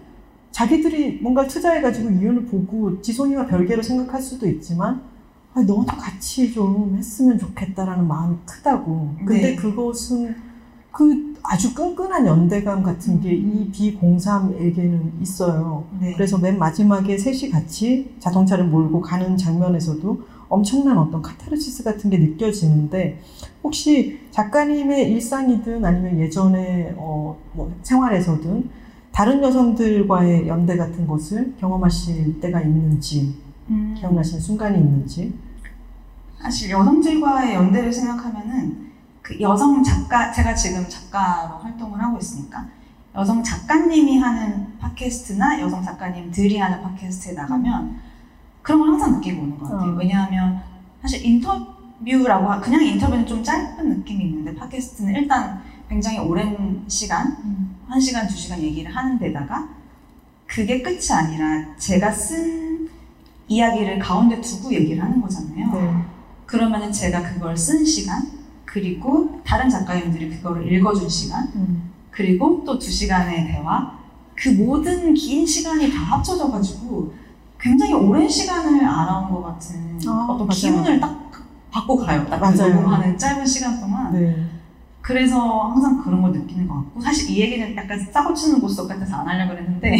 자기들이 뭔가 투자해가지고 이윤을 보고 지송이와 별개로 생각할 수도 있지만 아, 너도 같이 좀 했으면 좋겠다라는 마음이 크다고. 근데 네. 그것은 그 아주 끈끈한 연대감 같은 게 이 B03에게는 있어요. 네. 그래서 맨 마지막에 셋이 같이 자동차를 몰고 가는 장면에서도 엄청난 어떤 카타르시스 같은 게 느껴지는데, 혹시 작가님의 일상이든 아니면 예전에 뭐 생활에서든 다른 여성들과의 연대 같은 것을 경험하실 때가 있는지 기억나시는 순간이 있는지. 사실 여성들과의 연대를 생각하면은 그 여성 작가, 제가 지금 작가로 활동을 하고 있으니까 여성 작가님이 하는 팟캐스트나 여성 작가님들이 하는 팟캐스트에 나가면 그런 걸 항상 느끼고 오는 것 같아요. 왜냐하면 사실 인터뷰라고, 그냥 인터뷰는 좀 짧은 느낌이 있는데 팟캐스트는 일단 굉장히 오랜 시간, 1시간, 2시간 얘기를 하는 데다가 그게 끝이 아니라 제가 쓴 이야기를 가운데 두고 얘기를 하는 거잖아요. 네. 그러면은 제가 그걸 쓴 시간, 그리고 다른 작가님들이 그거를 읽어준 시간, 그리고 또 2시간의 대화, 그 모든 긴 시간이 다 합쳐져가지고 굉장히 오랜 시간을 알아온 것 같은 어떤 기분을 딱 받고 가요. 딱 그 녹음하는 짧은 시간 동안. 네. 그래서 항상 그런 걸 느끼는 것 같고, 사실 이 얘기는 약간 싸고 치는 고스톱 같아서 안 하려고 했는데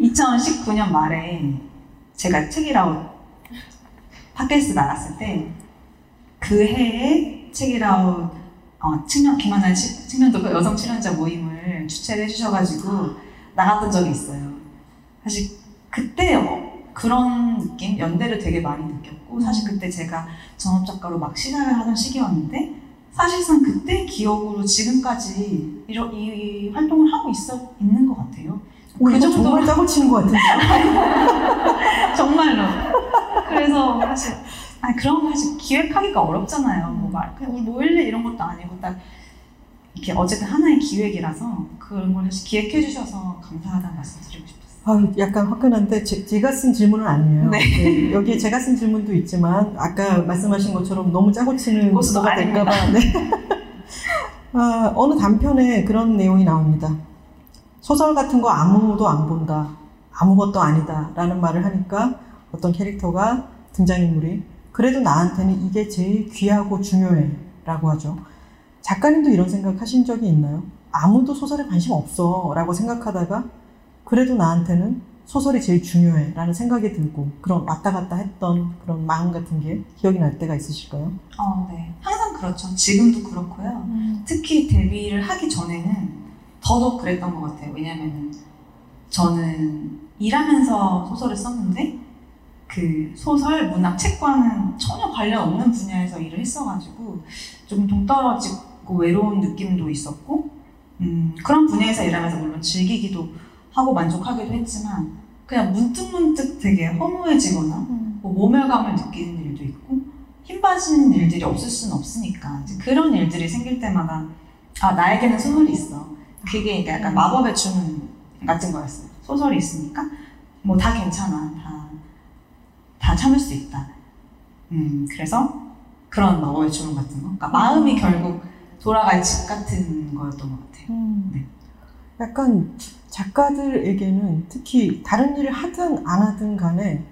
2019년 말에 제가 책읽아웃 팟캐스트 나갔을 때 그 해에 책읽아웃 김하나의 측면돌파 여성 출연자 모임을 주최를 해주셔가지고 나갔던 적이 있어요. 사실 그때 그런 느낌, 연대를 되게 많이 느꼈고, 사실 그때 제가 전업작가로 막 시작을 하던 시기였는데 사실상 그때 기억으로 지금까지 이 활동을 하고 있는 것 같아요. 오, 그 정도로 정말 짜고 치는 것 같은데. 정말로. 그래서 사실 그런 거 사실 기획하기가 어렵잖아요. 그냥 우리 모일래 이런 것도 아니고 딱 이렇게 어쨌든 하나의 기획이라서 그런 걸 사실 기획해 주셔서 감사하다는 말씀드리고 싶어요. 약간 화끈한데 제가 쓴 질문은 아니에요. 네. 네, 여기에 제가 쓴 질문도 있지만 아까 말씀하신 것처럼 너무 짜고 치는 고스톱이 될까 봐. 네. 어느 단편에 그런 내용이 나옵니다. 소설 같은 거 아무도 안 본다, 아무것도 아니다 라는 말을 하니까 어떤 캐릭터가, 등장인물이 그래도 나한테는 이게 제일 귀하고 중요해 라고 하죠. 작가님도 이런 생각 하신 적이 있나요? 아무도 소설에 관심 없어 라고 생각하다가 그래도 나한테는 소설이 제일 중요해 라는 생각이 들고 그런 왔다 갔다 했던 그런 마음 같은 게 기억이 날 때가 있으실까요? 네. 항상 그렇죠. 지금도 그렇고요. 특히 데뷔를 하기 전에는 더더욱 그랬던 것 같아요. 왜냐면은 저는 일하면서 소설을 썼는데 그 소설, 문학, 책과는 전혀 관련 없는 분야에서 일을 했어가지고 좀 동떨어지고 외로운 느낌도 있었고 그런 분야에서 일하면서 물론 즐기기도 하고 만족하기도 했지만 그냥 문득문득 되게 허무해지거나 뭐 모멸감을 느끼는 일도 있고 힘 빠지는 일들이 없을 수는 없으니까 이제 그런 일들이 생길 때마다 아, 나에게는 소설이 있어. 그게 약간 마법의 주문 같은 거였어요. 소설이 있으니까 뭐 다 괜찮아. 다 참을 수 있다. 그래서 그런 마법의 주문 같은 거. 그러니까 마음이 결국 돌아갈 집 같은 거였던 것 같아요. 네. 약간 작가들에게는 특히 다른 일을 하든 안 하든 간에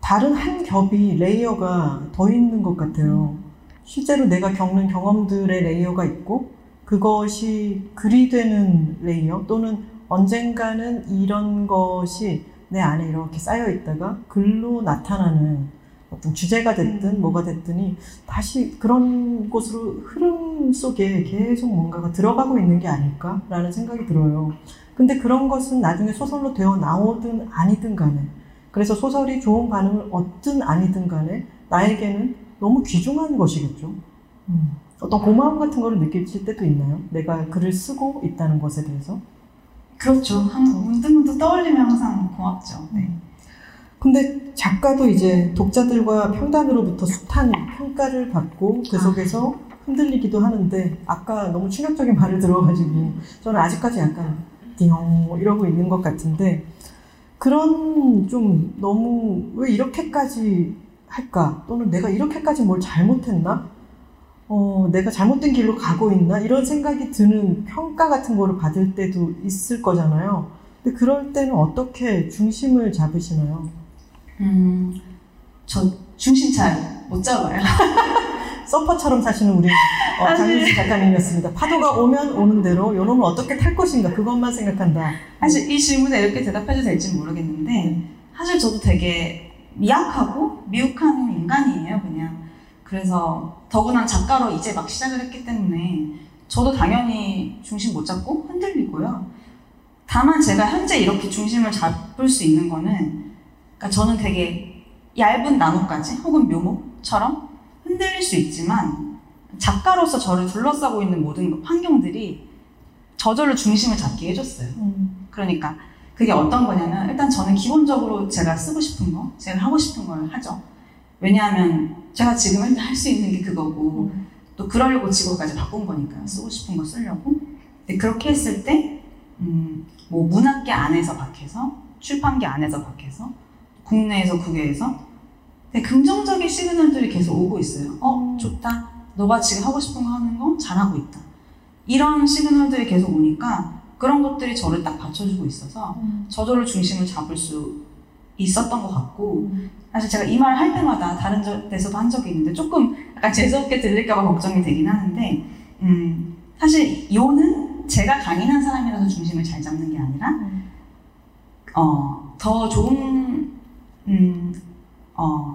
다른 한 겹이 레이어가 더 있는 것 같아요. 실제로 내가 겪는 경험들의 레이어가 있고 그것이 글이 되는 레이어, 또는 언젠가는 이런 것이 내 안에 이렇게 쌓여 있다가 글로 나타나는 어떤 주제가 됐든 뭐가 됐든이 다시 그런 곳으로 흐름 속에 계속 뭔가가 들어가고 있는 게 아닐까라는 생각이 들어요. 근데 그런 것은 나중에 소설로 되어 나오든 아니든 간에, 그래서 소설이 좋은 반응을 얻든 아니든 간에 나에게는 너무 귀중한 것이겠죠. 어떤 고마움 같은 거를 느낄 때도 있나요? 내가 글을 쓰고 있다는 것에 대해서? 그렇죠. 항상 문득문득 떠올리면 항상 고맙죠. 네. 근데 작가도 이제 독자들과 평단으로부터 숱한 평가를 받고 그 속에서 흔들리기도 하는데, 아까 너무 충격적인 말을 들어가지고 저는 아직까지 약간 띵 이러고 있는 것 같은데, 그런 좀 너무 왜 이렇게까지 할까? 또는 내가 이렇게까지 뭘 잘못했나? 내가 잘못된 길로 가고 있나? 이런 생각이 드는 평가 같은 거를 받을 때도 있을 거잖아요. 근데 그럴 때는 어떻게 중심을 잡으시나요? 저 중심 잘 못 잡아요. 서퍼처럼 사시는 우리 장류진 작가님이었습니다. 파도가 오면 오는 대로 요 놈을 어떻게 탈 것인가, 그것만 생각한다. 사실 이 질문에 이렇게 대답해도 될지 모르겠는데, 사실 저도 되게 미약하고 미혹한 인간이에요, 그냥. 그래서 더구나 작가로 이제 막 시작을 했기 때문에 저도 당연히 중심 못 잡고 흔들리고요. 다만 제가 현재 이렇게 중심을 잡을 수 있는 거는, 그러니까 저는 되게 얇은 나뭇가지 혹은 묘목처럼 흔들릴 수 있지만, 작가로서 저를 둘러싸고 있는 모든 환경들이 저절로 중심을 잡게 해줬어요. 그러니까 그게 어떤 거냐면, 일단 저는 기본적으로 제가 쓰고 싶은 거, 제가 하고 싶은 걸 하죠. 왜냐하면 제가 지금 할 수 있는 게 그거고, 또 그러려고 직업까지 바꾼 거니까요. 쓰고 싶은 거 쓰려고. 근데 그렇게 했을 때 뭐 문학계 안에서 밖에서, 출판계 안에서 밖에서, 국내에서 국외에서 되게 긍정적인 시그널들이 계속 오고 있어요. 좋다, 너가 지금 하고 싶은 거 하는 거 잘하고 있다, 이런 시그널들이 계속 오니까 그런 것들이 저를 딱 받쳐주고 있어서 저절로 중심을 잡을 수 있었던 것 같고, 사실 제가 이 말을 할 때마다 다른 데서도 한 적이 있는데 조금 약간 재수없게 들릴까봐 걱정이 되긴 하는데, 사실 요는 제가 강인한 사람이라서 중심을 잘 잡는 게 아니라 더 좋은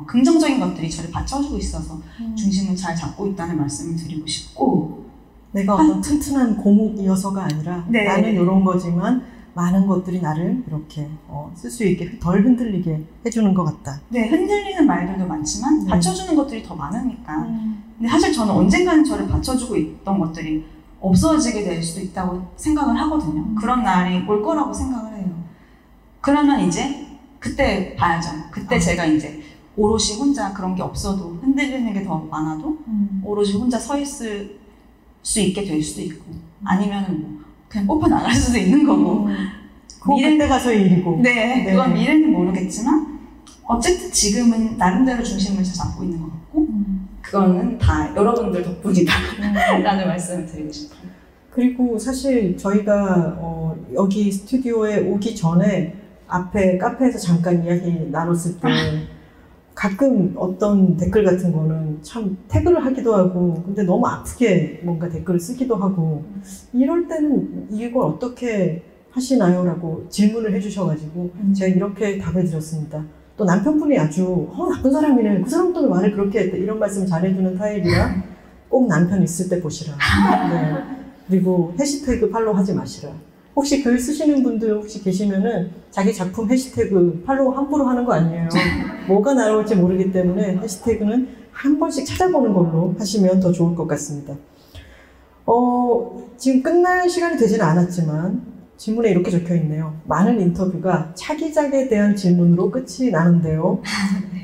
긍정적인 것들이 저를 받쳐주고 있어서 중심을 잘 잡고 있다는 말씀을 드리고 싶고, 내가 어떤 튼튼한 고목이어서가 아니라 네. 나는 이런 거지만 많은 것들이 나를 이렇게 쓸 수 있게 덜 흔들리게 해주는 것 같다. 네, 흔들리는 말들도 많지만 받쳐주는 것들이 더 많으니까. 근데 사실 저는 언젠가는 저를 받쳐주고 있던 것들이 없어지게 될 수도 있다고 생각을 하거든요. 그런 날이 올 거라고 생각을 해요. 그러면 이제 그때 봐야죠. 그때 제가 이제 오롯이 혼자, 그런 게 없어도 흔들리는 게 더 많아도 오롯이 혼자 서 있을 수 있게 될 수도 있고, 아니면 뭐 그냥 뽑아 나갈 수도 있는 거고, 미래에 가서의 일이고. 네, 그건 미래는 모르겠지만 어쨌든 지금은 나름대로 중심을 잘 잡고 있는 것 같고, 그거는 다 여러분들 덕분이다 라는 말씀을 드리고 싶어요. 그리고 사실 저희가 여기 스튜디오에 오기 전에 앞에 카페에서 잠깐 이야기 나눴을 때 가끔 어떤 댓글 같은 거는 참 태그를 하기도 하고, 근데 너무 아프게 뭔가 댓글을 쓰기도 하고, 이럴 때는 이걸 어떻게 하시나요? 라고 질문을 해주셔가지고 제가 이렇게 답해드렸습니다. 또 남편분이 아주 나쁜 사람이네, 그 사람 또 말을 그렇게 했대, 이런 말씀 잘해주는 타입이라 꼭 남편 있을 때 보시라. 네. 그리고 해시태그 팔로우 하지 마시라. 혹시 글 쓰시는 분들 혹시 계시면은 자기 작품 해시태그 팔로우 함부로 하는 거 아니에요. 뭐가 나올지 모르기 때문에 해시태그는 한 번씩 찾아보는 걸로 하시면 더 좋을 것 같습니다. 지금 끝날 시간이 되지는 않았지만 질문에 이렇게 적혀있네요. 많은 인터뷰가 차기작에 대한 질문으로 끝이 나는데요.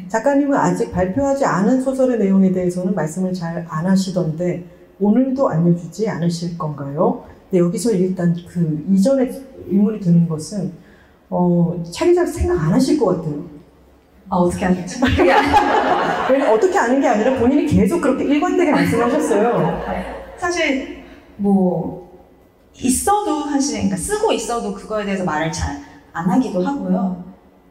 작가님은 아직 발표하지 않은 소설의 내용에 대해서는 말씀을 잘 안 하시던데 오늘도 알려주지 않으실 건가요? 근데 여기서 일단 그 이전에 의문이 드는 것은 차기작 생각 안 하실 것 같아요. 어떻게 아는지. 어떻게 아는 게 아니라 본인이 계속 그렇게 일관되게 말씀하셨어요. 사실 뭐 있어도 사실, 그러니까 쓰고 있어도 그거에 대해서 말을 잘 안 하기도 하고요.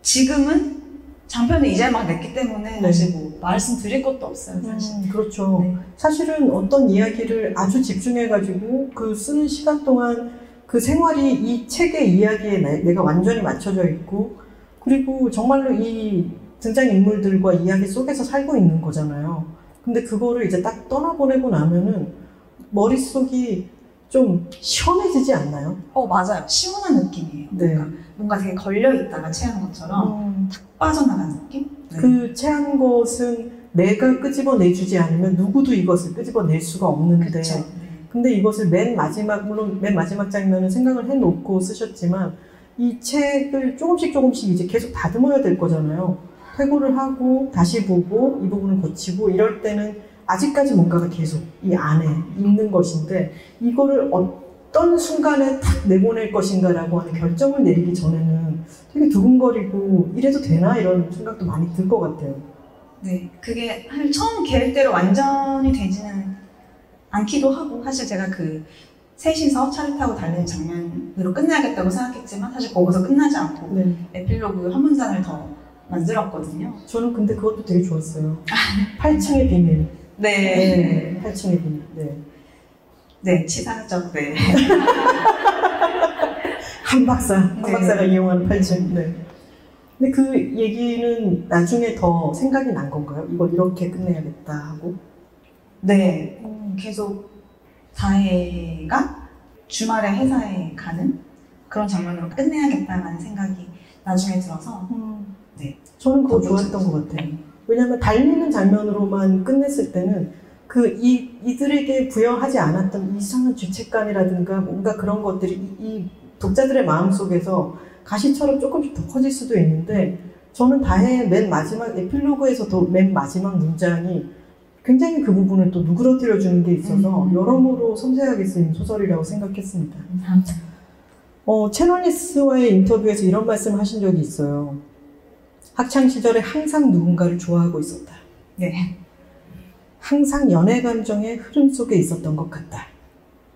지금은 장편을 이제 막 냈기 때문에 사실 뭐 말씀드릴 것도 없어요, 사실. 그렇죠. 네. 사실은 어떤 이야기를 아주 집중해가지고 그 쓰는 시간 동안 그 생활이 이 책의 이야기에 내가 완전히 맞춰져 있고, 그리고 정말로 이 등장인물들과 이야기 속에서 살고 있는 거잖아요. 근데 그거를 이제 딱 떠나보내고 나면은 머릿속이 좀 시원해지지 않나요? 어, 맞아요. 시원한 느낌이에요. 네. 뭔가 되게 걸려있다가 체한 것처럼 탁 빠져나가는 느낌? 네. 그 체한 것은 내가 끄집어내주지 않으면 누구도 이것을 끄집어낼 수가 없는데, 그쵸. 근데 이것을 맨 마지막, 물론 맨 마지막 장면은 생각을 해놓고 쓰셨지만 이 책을 조금씩 이제 계속 다듬어야 될 거잖아요. 퇴고를 하고 다시 보고 이 부분을 고치고 이럴 때는 아직까지 뭔가가 계속 이 안에 있는 것인데 이거를 어떤 순간에 탁 내보낼 것인가라고 하는 결정을 내리기 전에는 되게 두근거리고 이래도 되나 이런 생각도 많이 들 것 같아요. 네, 그게 처음 계획대로 완전히 되지는 않기도 하고, 사실 제가 그 셋이서 차를 타고 달리는 장면으로 끝나야겠다고 생각했지만 사실 거기서 끝나지 않고 네. 에필로그 한 문장을 더 만들었거든요. 저는 근데 그것도 되게 좋았어요. 8층의 비밀. 네. 네. 8층의 비밀. 네. 네, 치사하죠. 네. 한 박사가 네. 이용하는 8층. 네. 근데 그 얘기는 나중에 더 생각이 난 건가요? 이걸 이렇게 끝내야겠다 하고? 네. 계속 다혜가 주말에 회사에 가는 그런 장면으로 끝내야겠다라는 생각이 나중에 들어서 네. 저는 그거 좋았던 것 같아요. 왜냐하면 달리는 장면으로만 끝냈을 때는 그 이들에게 부여하지 않았던 이상한 죄책감이라든가 뭔가 그런 것들이 이 독자들의 마음속에서 가시처럼 조금씩 더 커질 수도 있는데 저는 다혜의 맨 마지막 에필로그에서도 맨 마지막 문장이 굉장히 그 부분을 또 누그러뜨려주는 게 있어서 여러모로 섬세하게 쓰인 소설이라고 생각했습니다. 채널리스와의 인터뷰에서 이런 말씀을 하신 적이 있어요. 학창시절에 항상 누군가를 좋아하고 있었다. 네. 항상 연애 감정의 흐름 속에 있었던 것 같다.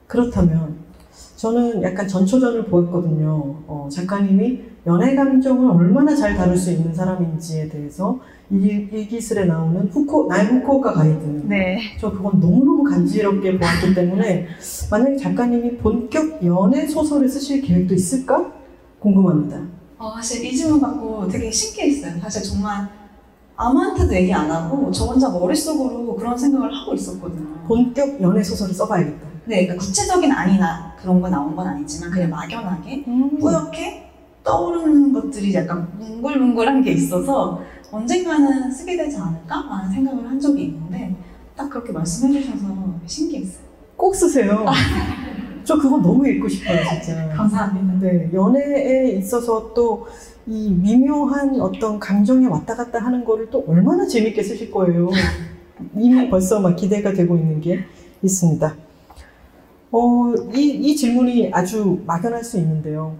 그렇다면 저는 약간 전초전을 보았거든요. 작가님이 연애 감정을 얼마나 잘 다룰 수 있는 사람인지에 대해서 일기실에 나오는 나의 후쿠오카 가이드. 네. 저 그건 너무너무 간지럽게 보았기 때문에 만약에 작가님이 본격 연애 소설을 쓰실 계획도 있을까? 궁금합니다. 사실 이 질문 받고 되게 신기했어요. 사실 정말 아무한테도 얘기 안 하고 저 혼자 머릿속으로 그런 생각을 하고 있었거든요. 본격 연애 소설을 써봐야겠다. 네, 그러니까 구체적인 안이나 그런 거 나온 건 아니지만 그냥 막연하게 뿌옇게 떠오르는 것들이 약간 뭉글뭉글한 게 있어서 언젠가는 쓰게 되지 않을까? 라는 생각을 한 적이 있는데 딱 그렇게 말씀해 주셔서 신기했어요. 꼭 쓰세요. 저 그거 너무 읽고 싶어요, 진짜. 감사합니다. 네, 연애에 있어서 또 이 미묘한 어떤 감정에 왔다 갔다 하는 거를 또 얼마나 재밌게 쓰실 거예요. 이미 벌써 막 기대가 되고 있는 게 있습니다. 이 질문이 아주 막연할 수 있는데요.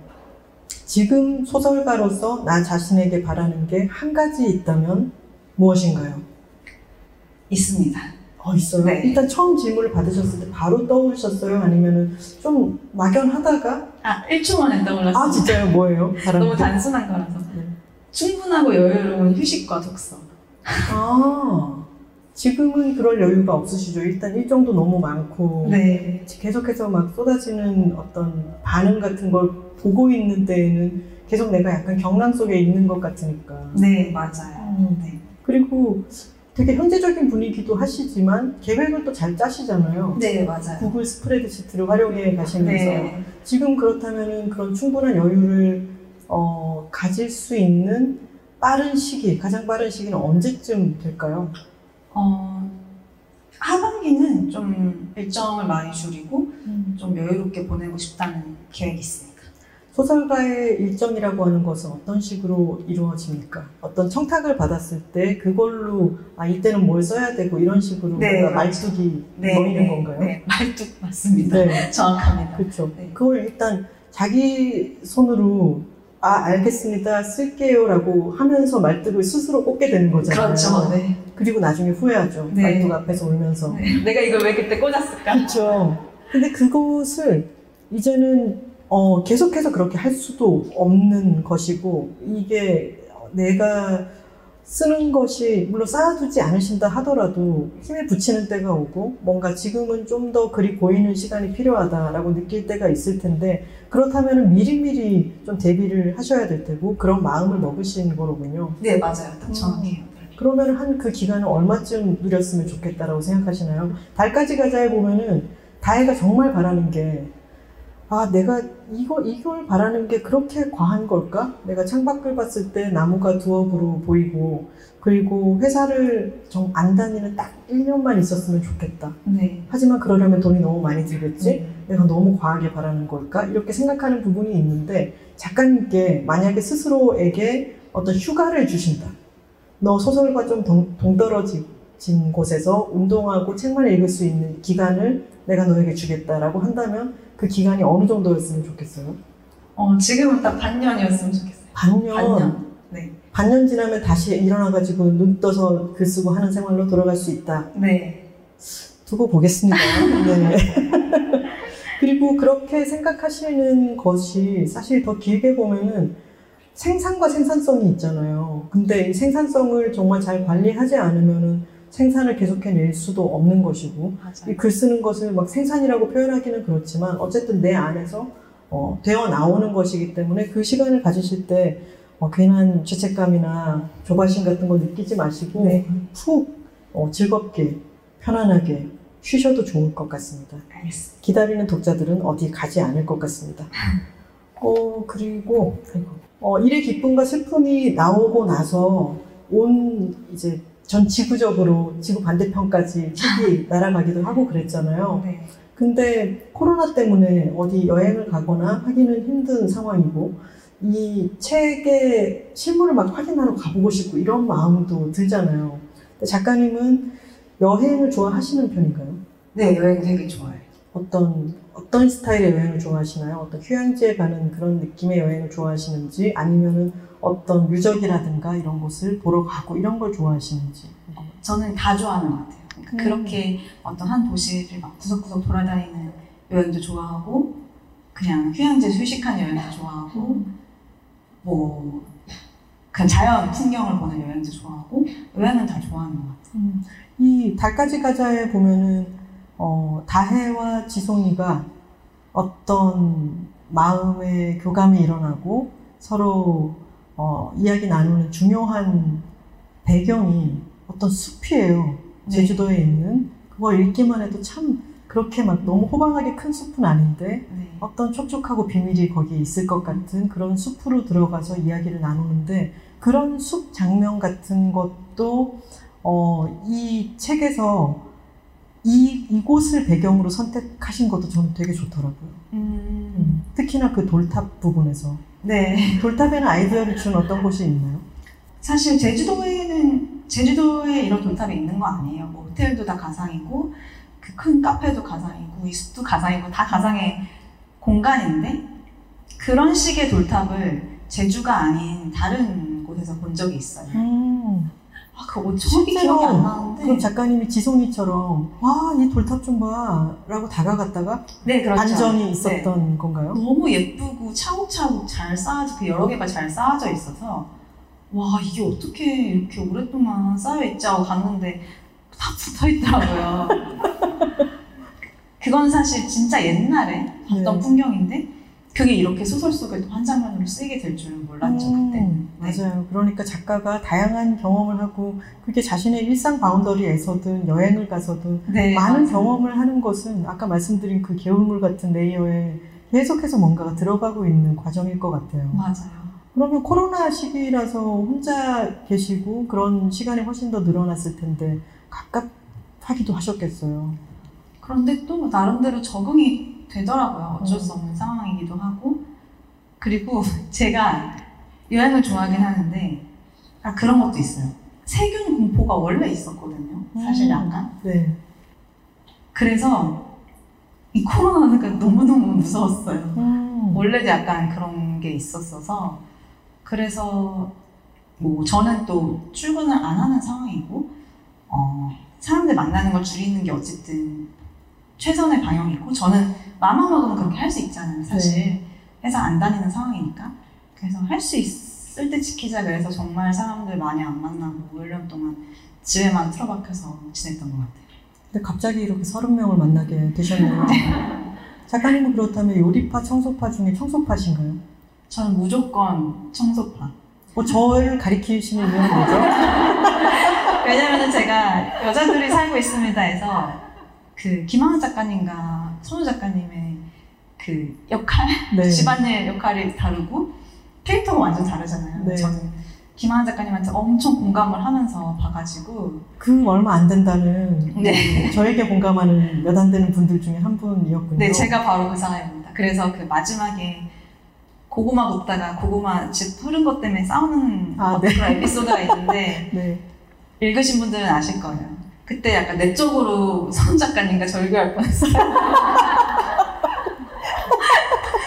지금 소설가로서 나 자신에게 바라는 게 한 가지 있다면 무엇인가요? 있습니다. 있어요? 네. 일단 처음 질문을 받으셨을 때 바로 떠오르셨어요? 아니면 좀 막연하다가? 1초 만에 떠올랐어요. 진짜요? 뭐예요? 너무 단순한 거라서. 네. 충분하고 여유로운 휴식과 독서. 지금은 그럴 여유가 없으시죠? 일단 일정도 너무 많고 네. 계속해서 막 쏟아지는 어떤 반응 같은 걸 보고 있는 때에는 계속 내가 약간 경랑 속에 있는 것 같으니까. 네, 맞아요. 네. 그리고 되게 현재적인 분위기도 하시지만 계획을 또 잘 짜시잖아요. 네, 맞아요. 구글 스프레드시트를 활용해 가시면서 네. 지금 그렇다면은 그런 충분한 여유를 가질 수 있는 빠른 시기, 가장 빠른 시기는 언제쯤 될까요? 하반기는 좀 일정을 많이 줄이고 좀 여유롭게 보내고 싶다는 계획이 있으니까. 소설가의 일정이라고 하는 것은 어떤 식으로 이루어집니까? 어떤 청탁을 받았을 때 그걸로 이때는 뭘 써야 되고 이런 식으로 네, 말뚝이 놓이는 네, 건가요? 네, 말뚝 맞습니다. 네. 정확합니다. 그렇죠. 네. 그걸 일단 자기 손으로 알겠습니다, 쓸게요 라고 하면서 말뚝을 스스로 꽂게 되는 거잖아요. 그렇죠. 네. 그리고 나중에 후회하죠. 네. 말뚝 앞에서 울면서. 네. 내가 이걸 왜 그때 꽂았을까? 그렇죠. 근데 그것을 이제는 계속해서 그렇게 할 수도 없는 것이고 이게 내가 쓰는 것이 물론 쌓아두지 않으신다 하더라도 힘에 붙이는 때가 오고 뭔가 지금은 좀 더 글이 고이는 시간이 필요하다라고 느낄 때가 있을 텐데, 그렇다면 미리미리 좀 대비를 하셔야 될 테고 그런 마음을 먹으신 거로군요. 네, 맞아요. 딱 정확해요. 그러면 한 그 기간을 얼마쯤 누렸으면 좋겠다라고 생각하시나요? 달까지 가자에 보면은 다혜가 정말 바라는 게, 아, 내가 이걸 바라는 게 그렇게 과한 걸까? 내가 창밖을 봤을 때 나무가 두억으로 보이고, 그리고 회사를 좀 안 다니는 딱 1년만 있었으면 좋겠다. 네. 하지만 그러려면 돈이 너무 많이 들겠지? 네. 내가 너무 과하게 바라는 걸까? 이렇게 생각하는 부분이 있는데, 작가님께 만약에 스스로에게 어떤 휴가를 주신다. 너 소설과 좀 동떨어진 곳에서 운동하고 책만 읽을 수 있는 기간을 내가 너에게 주겠다라고 한다면 그 기간이 어느 정도였으면 좋겠어요? 지금은 딱 반년이었으면 좋겠어요. 반년? 네. 반년 지나면 다시 일어나가지고 눈 떠서 글 쓰고 하는 생활로 돌아갈 수 있다. 네. 두고 보겠습니다. 네. 그리고 그렇게 생각하시는 것이 사실 더 길게 보면은 생산과 생산성이 있잖아요. 근데 이 생산성을 정말 잘 관리하지 않으면은 생산을 계속해낼 수도 없는 것이고, 이 글 쓰는 것을 막 생산이라고 표현하기는 그렇지만 어쨌든 내 안에서 되어 나오는 것이기 때문에 그 시간을 가지실 때 괜한 죄책감이나 조바심 같은 거 느끼지 마시고, 네, 푹 즐겁게 편안하게 쉬셔도 좋을 것 같습니다. 알겠습니다. 기다리는 독자들은 어디 가지 않을 것 같습니다. 그리고 일의 기쁨과 슬픔이 나오고 나서 온 이제 전 지구적으로 지구 반대편까지 책이 날아가기도 하고 그랬잖아요. 네. 근데 코로나 때문에 어디 여행을 가거나 하기는 힘든 상황이고, 이 책의 실물을 막 확인하러 가보고 싶고 이런 마음도 들잖아요. 근데 작가님은 여행을 좋아하시는 편인가요? 네, 여행 되게 좋아해요. 어떤 스타일의 여행을 좋아하시나요? 어떤 휴양지에 가는 그런 느낌의 여행을 좋아하시는지, 아니면은 어떤 유적이라든가 이런 곳을 보러 가고 이런 걸 좋아하시는지. 저는 다 좋아하는 것 같아요. 그러니까 그렇게 어떤 한 도시를 막 구석구석 돌아다니는 여행도 좋아하고, 그냥 휴양지에서 휴식한 여행도 좋아하고, 뭐 그냥 자연 풍경을 보는 여행도 좋아하고, 여행은 다 좋아하는 것 같아요. 이 달까지 가자에 보면은 다혜와 지송이가 어떤 마음의 교감이 일어나고 서로 이야기 나누는 중요한 배경이 어떤 숲이에요. 네. 제주도에 있는. 그걸 읽기만 해도 참 그렇게 막 너무 호방하게 큰 숲은 아닌데, 네, 어떤 촉촉하고 비밀이 거기에 있을 것 같은 그런 숲으로 들어가서 이야기를 나누는데, 그런 숲 장면 같은 것도 이 책에서 이곳을 배경으로 선택하신 것도 저는 되게 좋더라고요. 특히나 그 돌탑 부분에서. 네. 돌탑에는 아이디어를 준 어떤 곳이 있나요? 사실 제주도에 이런 돌탑이 있는 거 아니에요. 뭐 호텔도 다 가상이고, 그 큰 카페도 가상이고, 이 숲도 가상이고, 다 가상의 공간인데, 그런 식의 돌탑을 제주가 아닌 다른 곳에서 본 적이 있어요. 아, 그거 저기 기억이 안 나는데. 그럼 작가님이 지송이처럼, 와, 이 돌탑 좀 봐 라고 다가갔다가, 네, 그렇죠, 반전이 있었던, 네, 건가요? 너무 예쁘고 차곡차곡 잘 쌓아져, 그 여러 개가 잘 쌓아져 있어서, 와, 이게 어떻게 이렇게 오랫동안 쌓여있지 하고 갔는데 다 붙어있더라고요. 그건 사실 진짜 옛날에 봤던, 네, 풍경인데 그게 이렇게 소설 속에 한 장면으로 쓰이게 될 줄은 몰랐죠, 그때는. 맞아요. 네. 그러니까 작가가 다양한 경험을 하고, 그게 자신의 일상 바운더리에서든 여행을 가서든, 네, 많은, 맞아요, 경험을 하는 것은 아까 말씀드린 그 개울물 같은 레이어에 계속해서 뭔가가 들어가고 있는 과정일 것 같아요. 맞아요. 그러면 코로나 시기라서 혼자 계시고 그런 시간이 훨씬 더 늘어났을 텐데 갑갑하기도 하셨겠어요. 그런데 또 나름대로 적응이 되더라고요. 어쩔 수 없는 상황이기도 하고. 그리고 제가 여행을 좋아하긴 하는데, 그런 것도 있어요. 세균 공포가 원래 있었거든요, 사실 약간. 네. 그래서 이 코로나는 너무너무 무서웠어요. 원래도 약간 그런 게 있었어서. 그래서 뭐 저는 또 출근을 안 하는 상황이고, 사람들 만나는 걸 줄이는 게 어쨌든 최선의 방향이고, 저는 마음만 먹으면 그렇게 할 수 있잖아요, 사실. 네. 회사 안 다니는 상황이니까. 그래서 할 수 쓸 때 지키자 그래서 정말 사람들 많이 안 만나고 1년 동안 집에만 틀어박혀서 지냈던 것 같아요. 근데 갑자기 이렇게 30명을 만나게 되셨네요. 작가님은 그렇다면 요리파, 청소파 중에 청소파신가요? 저는 무조건 청소파. 저를 가리키시는 이유는 뭐죠? 왜냐면은 제가 여자들이 살고 있습니다 해서 그 김하나 작가님과 손우 작가님의 그 역할, 네. 집안의 역할이 다르고 캐릭터가 완전 다르잖아요. 네. 저는 김하나 작가님한테 엄청 공감을 하면서 봐가지고 그 얼마 안 된다는 네. 저에게 공감하는 몇 안 되는 분들 중에 한 분이었군요. 네, 제가 바로 그 사람입니다. 그래서 그 마지막에 고구마 굽다가 고구마 집 흐른 것 때문에 싸우는 네. 그런 에피소드가 있는데 네. 읽으신 분들은 아실 거예요. 그때 약간 내적으로 손 작가님과 절교할 뻔했어요.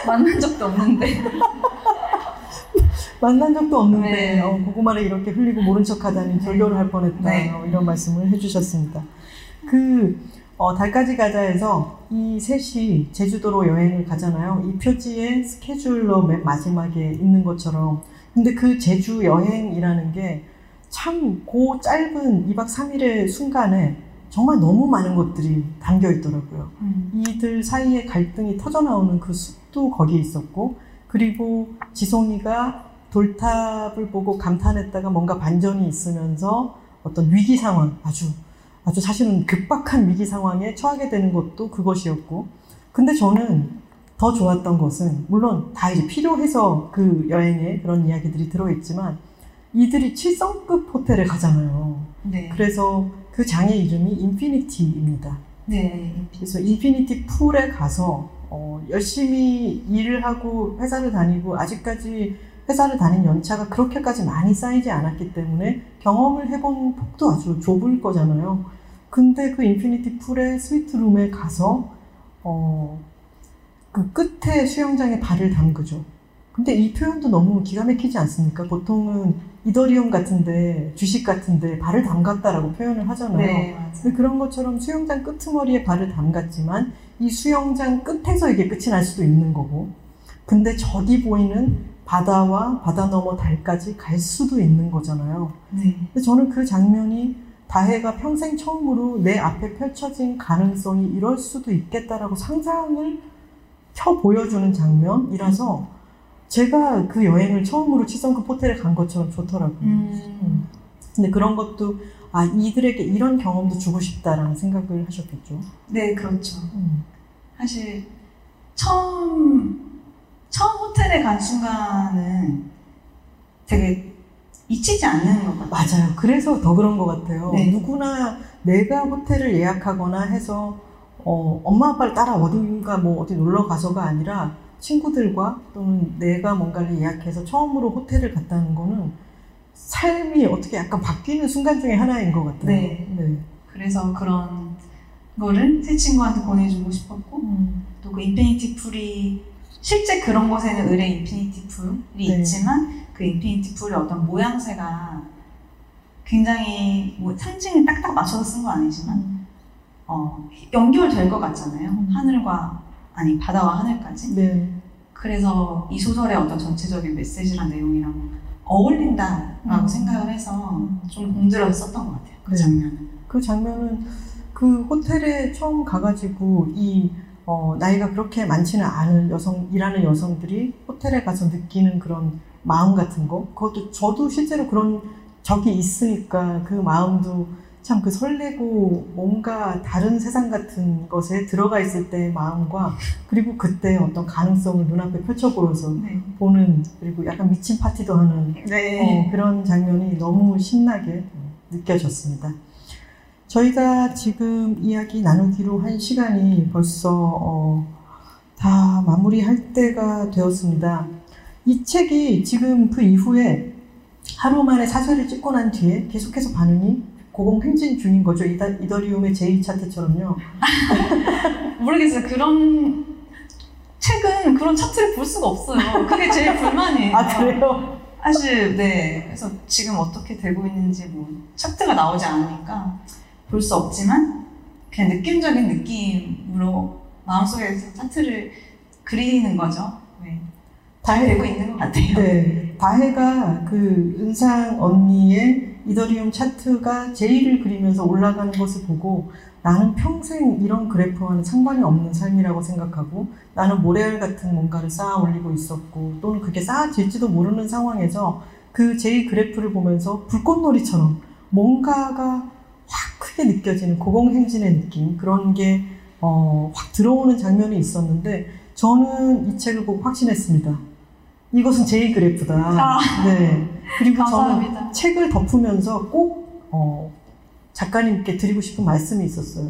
만난 적도 없는데 네. 고구마를 이렇게 흘리고 모른 척하다니 절교를 할 뻔했다. 네. 이런 말씀을 해주셨습니다. 달까지 가자에서 이 셋이 제주도로 여행을 가잖아요. 이 표지에 스케줄러 맨 마지막에 있는 것처럼. 근데 그 제주 여행이라는 게 참 그 짧은 2박 3일의 순간에 정말 너무 많은 것들이 담겨 있더라고요. 이들 사이에 갈등이 터져나오는 그 숲도 거기에 있었고, 그리고 지송이가 돌탑을 보고 감탄했다가 뭔가 반전이 있으면서 어떤 위기 상황, 아주 사실은 극박한 위기 상황에 처하게 되는 것도 그것이었고, 근데 저는 더 좋았던 것은, 물론 다 이제 필요해서 그 여행에 그런 이야기들이 들어있지만, 이들이 7성급 호텔에 가잖아요. 네. 그래서 그 장의 이름이 인피니티입니다. 네. 그래서 인피니티 풀에 가서 열심히 일을 하고 회사를 다니고, 아직까지 회사를 다닌 연차가 그렇게까지 많이 쌓이지 않았기 때문에 경험을 해본 폭도 아주 좁을 거잖아요. 근데 그 인피니티 풀의 스위트룸에 가서 그 끝에 수영장에 발을 담그죠. 근데 이 표현도 너무 기가 막히지 않습니까? 보통은 이더리움 같은데, 주식 같은데 발을 담갔다라고 표현을 하잖아요. 네, 근데 그런 것처럼 수영장 끄트머리에 발을 담갔지만 이 수영장 끝에서 이게 끝이 날 수도 있는 거고, 근데 저기 보이는 바다와 바다 너머 달까지 갈 수도 있는 거잖아요. 네. 근데 저는 그 장면이 다혜가 평생 처음으로 내 앞에 펼쳐진 가능성이 이럴 수도 있겠다라고 상상을 펴 보여주는 장면이라서 제가 그 여행을 처음으로 7성급 호텔에 간 것처럼 좋더라고요. 근데 그런 것도 이들에게 이런 경험도 주고 싶다라는 생각을 하셨겠죠. 네, 그렇죠. 사실 처음 호텔에 간 순간은 되게 잊히지 않는 것 같아요. 맞아요. 그래서 더 그런 것 같아요. 네. 누구나 내가 호텔을 예약하거나 해서 엄마 아빠를 따라 어딘가 어디 놀러 가서가 아니라 친구들과 또는 내가 뭔가를 예약해서 처음으로 호텔을 갔다는 거는 삶이 어떻게 약간 바뀌는 순간 중에 하나인 것 같아요. 네. 네. 그래서 그런 거를 새 친구한테 보내주고 싶었고 또 그 인피니티 풀이 실제 그런 곳에는 의뢰 인피니티 풀이 네. 있지만 그 인피니티 풀의 어떤 모양새가 굉장히 상징을 딱딱 맞춰서 쓴 건 아니지만 연결될 것 같잖아요. 바다와 하늘까지. 네. 그래서 이 소설의 어떤 전체적인 메시지란 내용이랑 어울린다라고 생각을 해서 좀 공들여서 썼던 것 같아요. 그 장면은. 그 장면은 그 호텔에 처음 가가지고 이 나이가 그렇게 많지는 않은 일하는 여성들이 호텔에 가서 느끼는 그런 마음 같은 거, 그것도 저도 실제로 그런 적이 있으니까 그 마음도 참 그 설레고 뭔가 다른 세상 같은 것에 들어가 있을 때의 마음과, 그리고 그때 어떤 가능성을 눈앞에 펼쳐 보여서 네. 보는, 그리고 약간 미친 파티도 하는 네. 그런 장면이 너무 신나게 느껴졌습니다. 저희가 지금 이야기 나누기로 한 시간이 벌써 다 마무리할 때가 되었습니다. 이 책이 지금 그 이후에 하루 만에 사쇄를 찍고 난 뒤에 계속해서 반응이 고공행진 중인 거죠. 이더리움의 제2차트처럼요. 모르겠어요. 그런 책은 그런 차트를 볼 수가 없어요. 그게 제일 불만이에요. 그래요? 사실 네. 그래서 지금 어떻게 되고 있는지 차트가 나오지 않으니까 볼 수 없지만, 그냥 느낌적인 느낌으로 마음속에서 차트를 그리는 거죠. 네. 잘 되고 있는 것 같아요. 네. 바해가 그 은상 언니의 이더리움 차트가 J를 그리면서 올라가는 것을 보고 나는 평생 이런 그래프와는 상관이 없는 삶이라고 생각하고 나는 모래알 같은 뭔가를 쌓아 올리고 있었고 또는 그게 쌓아질지도 모르는 상황에서 그 J 그래프를 보면서 불꽃놀이처럼 뭔가가 확 크게 느껴지는 고공행진의 느낌, 그런 게 확 들어오는 장면이 있었는데 저는 이 책을 보고 확신했습니다. 이것은 J 그래프다. 아. 네. 그리고 감사합니다. 저는 책을 덮으면서 꼭 작가님께 드리고 싶은 말씀이 있었어요.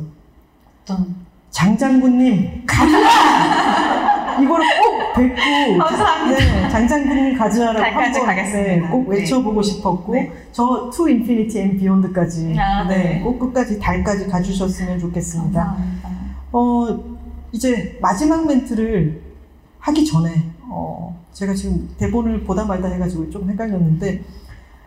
어떤? 장장군님 가즈라! 이걸 꼭 뵙고 감사합니다. 네, 장장군님 가즈라라고 한번 네, 꼭 외쳐보고 네. 싶었고 네. 저 To Infinity and Beyond까지 아, 네, 네. 꼭 끝까지 달까지 가주셨으면 좋겠습니다. 감사합니다. 이제 마지막 멘트를 하기 전에 제가 지금 대본을 보다 말다 해가지고 좀 헷갈렸는데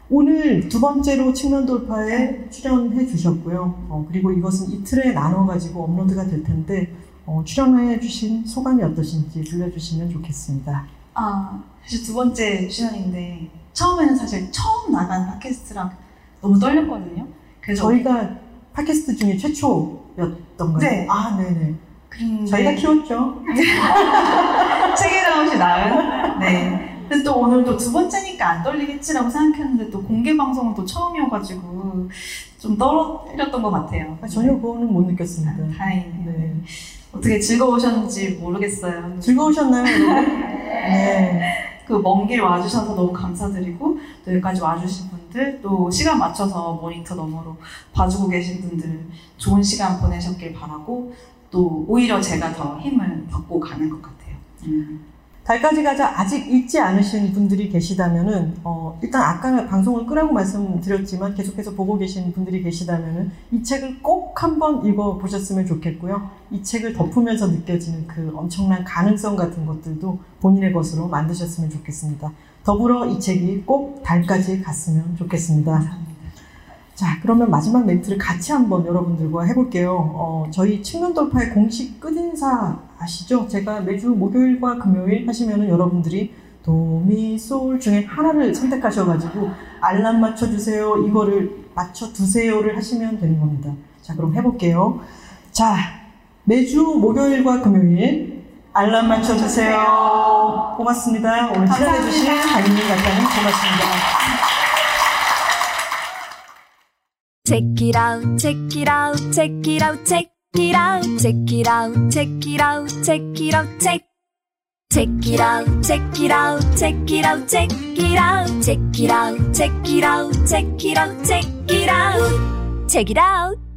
오늘 두 번째로 측면돌파에 출연해 주셨고요. 그리고 이것은 이틀에 나눠가지고 업로드가 될 텐데 출연해 주신 소감이 어떠신지 들려주시면 좋겠습니다. 아, 사실 두 번째 출연인데 처음에는 사실 처음 나간 팟캐스트랑 너무 떨렸거든요. 그래서 저희가 팟캐스트 중에 최초였던가요? 네. 아, 네네. 저희가 키웠죠. 책읽아웃이 나은. 네. 근데 또 오늘 또 두 번째니까 안 떨리겠지라고 생각했는데 또 공개 방송은 또 처음이어가지고 좀 떨렸던 것 같아요. 아, 전혀 그거는 못 느꼈습니다. 아, 다행이네요. 네. 어떻게 즐거우셨는지 모르겠어요. 즐거우셨나요? 네. 그 먼 길 와주셔서 너무 감사드리고 또 여기까지 와주신 분들 또 시간 맞춰서 모니터 너머로 봐주고 계신 분들 좋은 시간 보내셨길 바라고 또 오히려 제가 더 힘을 받고 가는 것 같아요. 달까지 가자 아직 읽지 않으신 분들이 계시다면은 일단 아까 방송을 끄라고 말씀드렸지만 계속해서 보고 계신 분들이 계시다면은 이 책을 꼭 한번 읽어보셨으면 좋겠고요. 이 책을 덮으면서 느껴지는 그 엄청난 가능성 같은 것들도 본인의 것으로 만드셨으면 좋겠습니다. 더불어 이 책이 꼭 달까지 갔으면 좋겠습니다. 감사합니다. 자, 그러면 마지막 멘트를 같이 한번 여러분들과 해볼게요. 저희 측면돌파의 공식 끝인사 아시죠? 제가 매주 목요일과 금요일 하시면은 여러분들이 도미솔 중에 하나를 선택하셔가지고 알람 맞춰주세요, 이거를 맞춰두세요를 하시면 되는 겁니다. 자, 그럼 해볼게요. 자, 매주 목요일과 금요일 알람 맞춰주세요. 고맙습니다. 오늘 출연해주신 장류진 작가님 고맙습니다. Check it out, check it out, check it out, check it out, check it out, check it out, check it out, check. Check it out, check it out, check it out, check it out, check it out, check it out, check it out, check it out, check it out.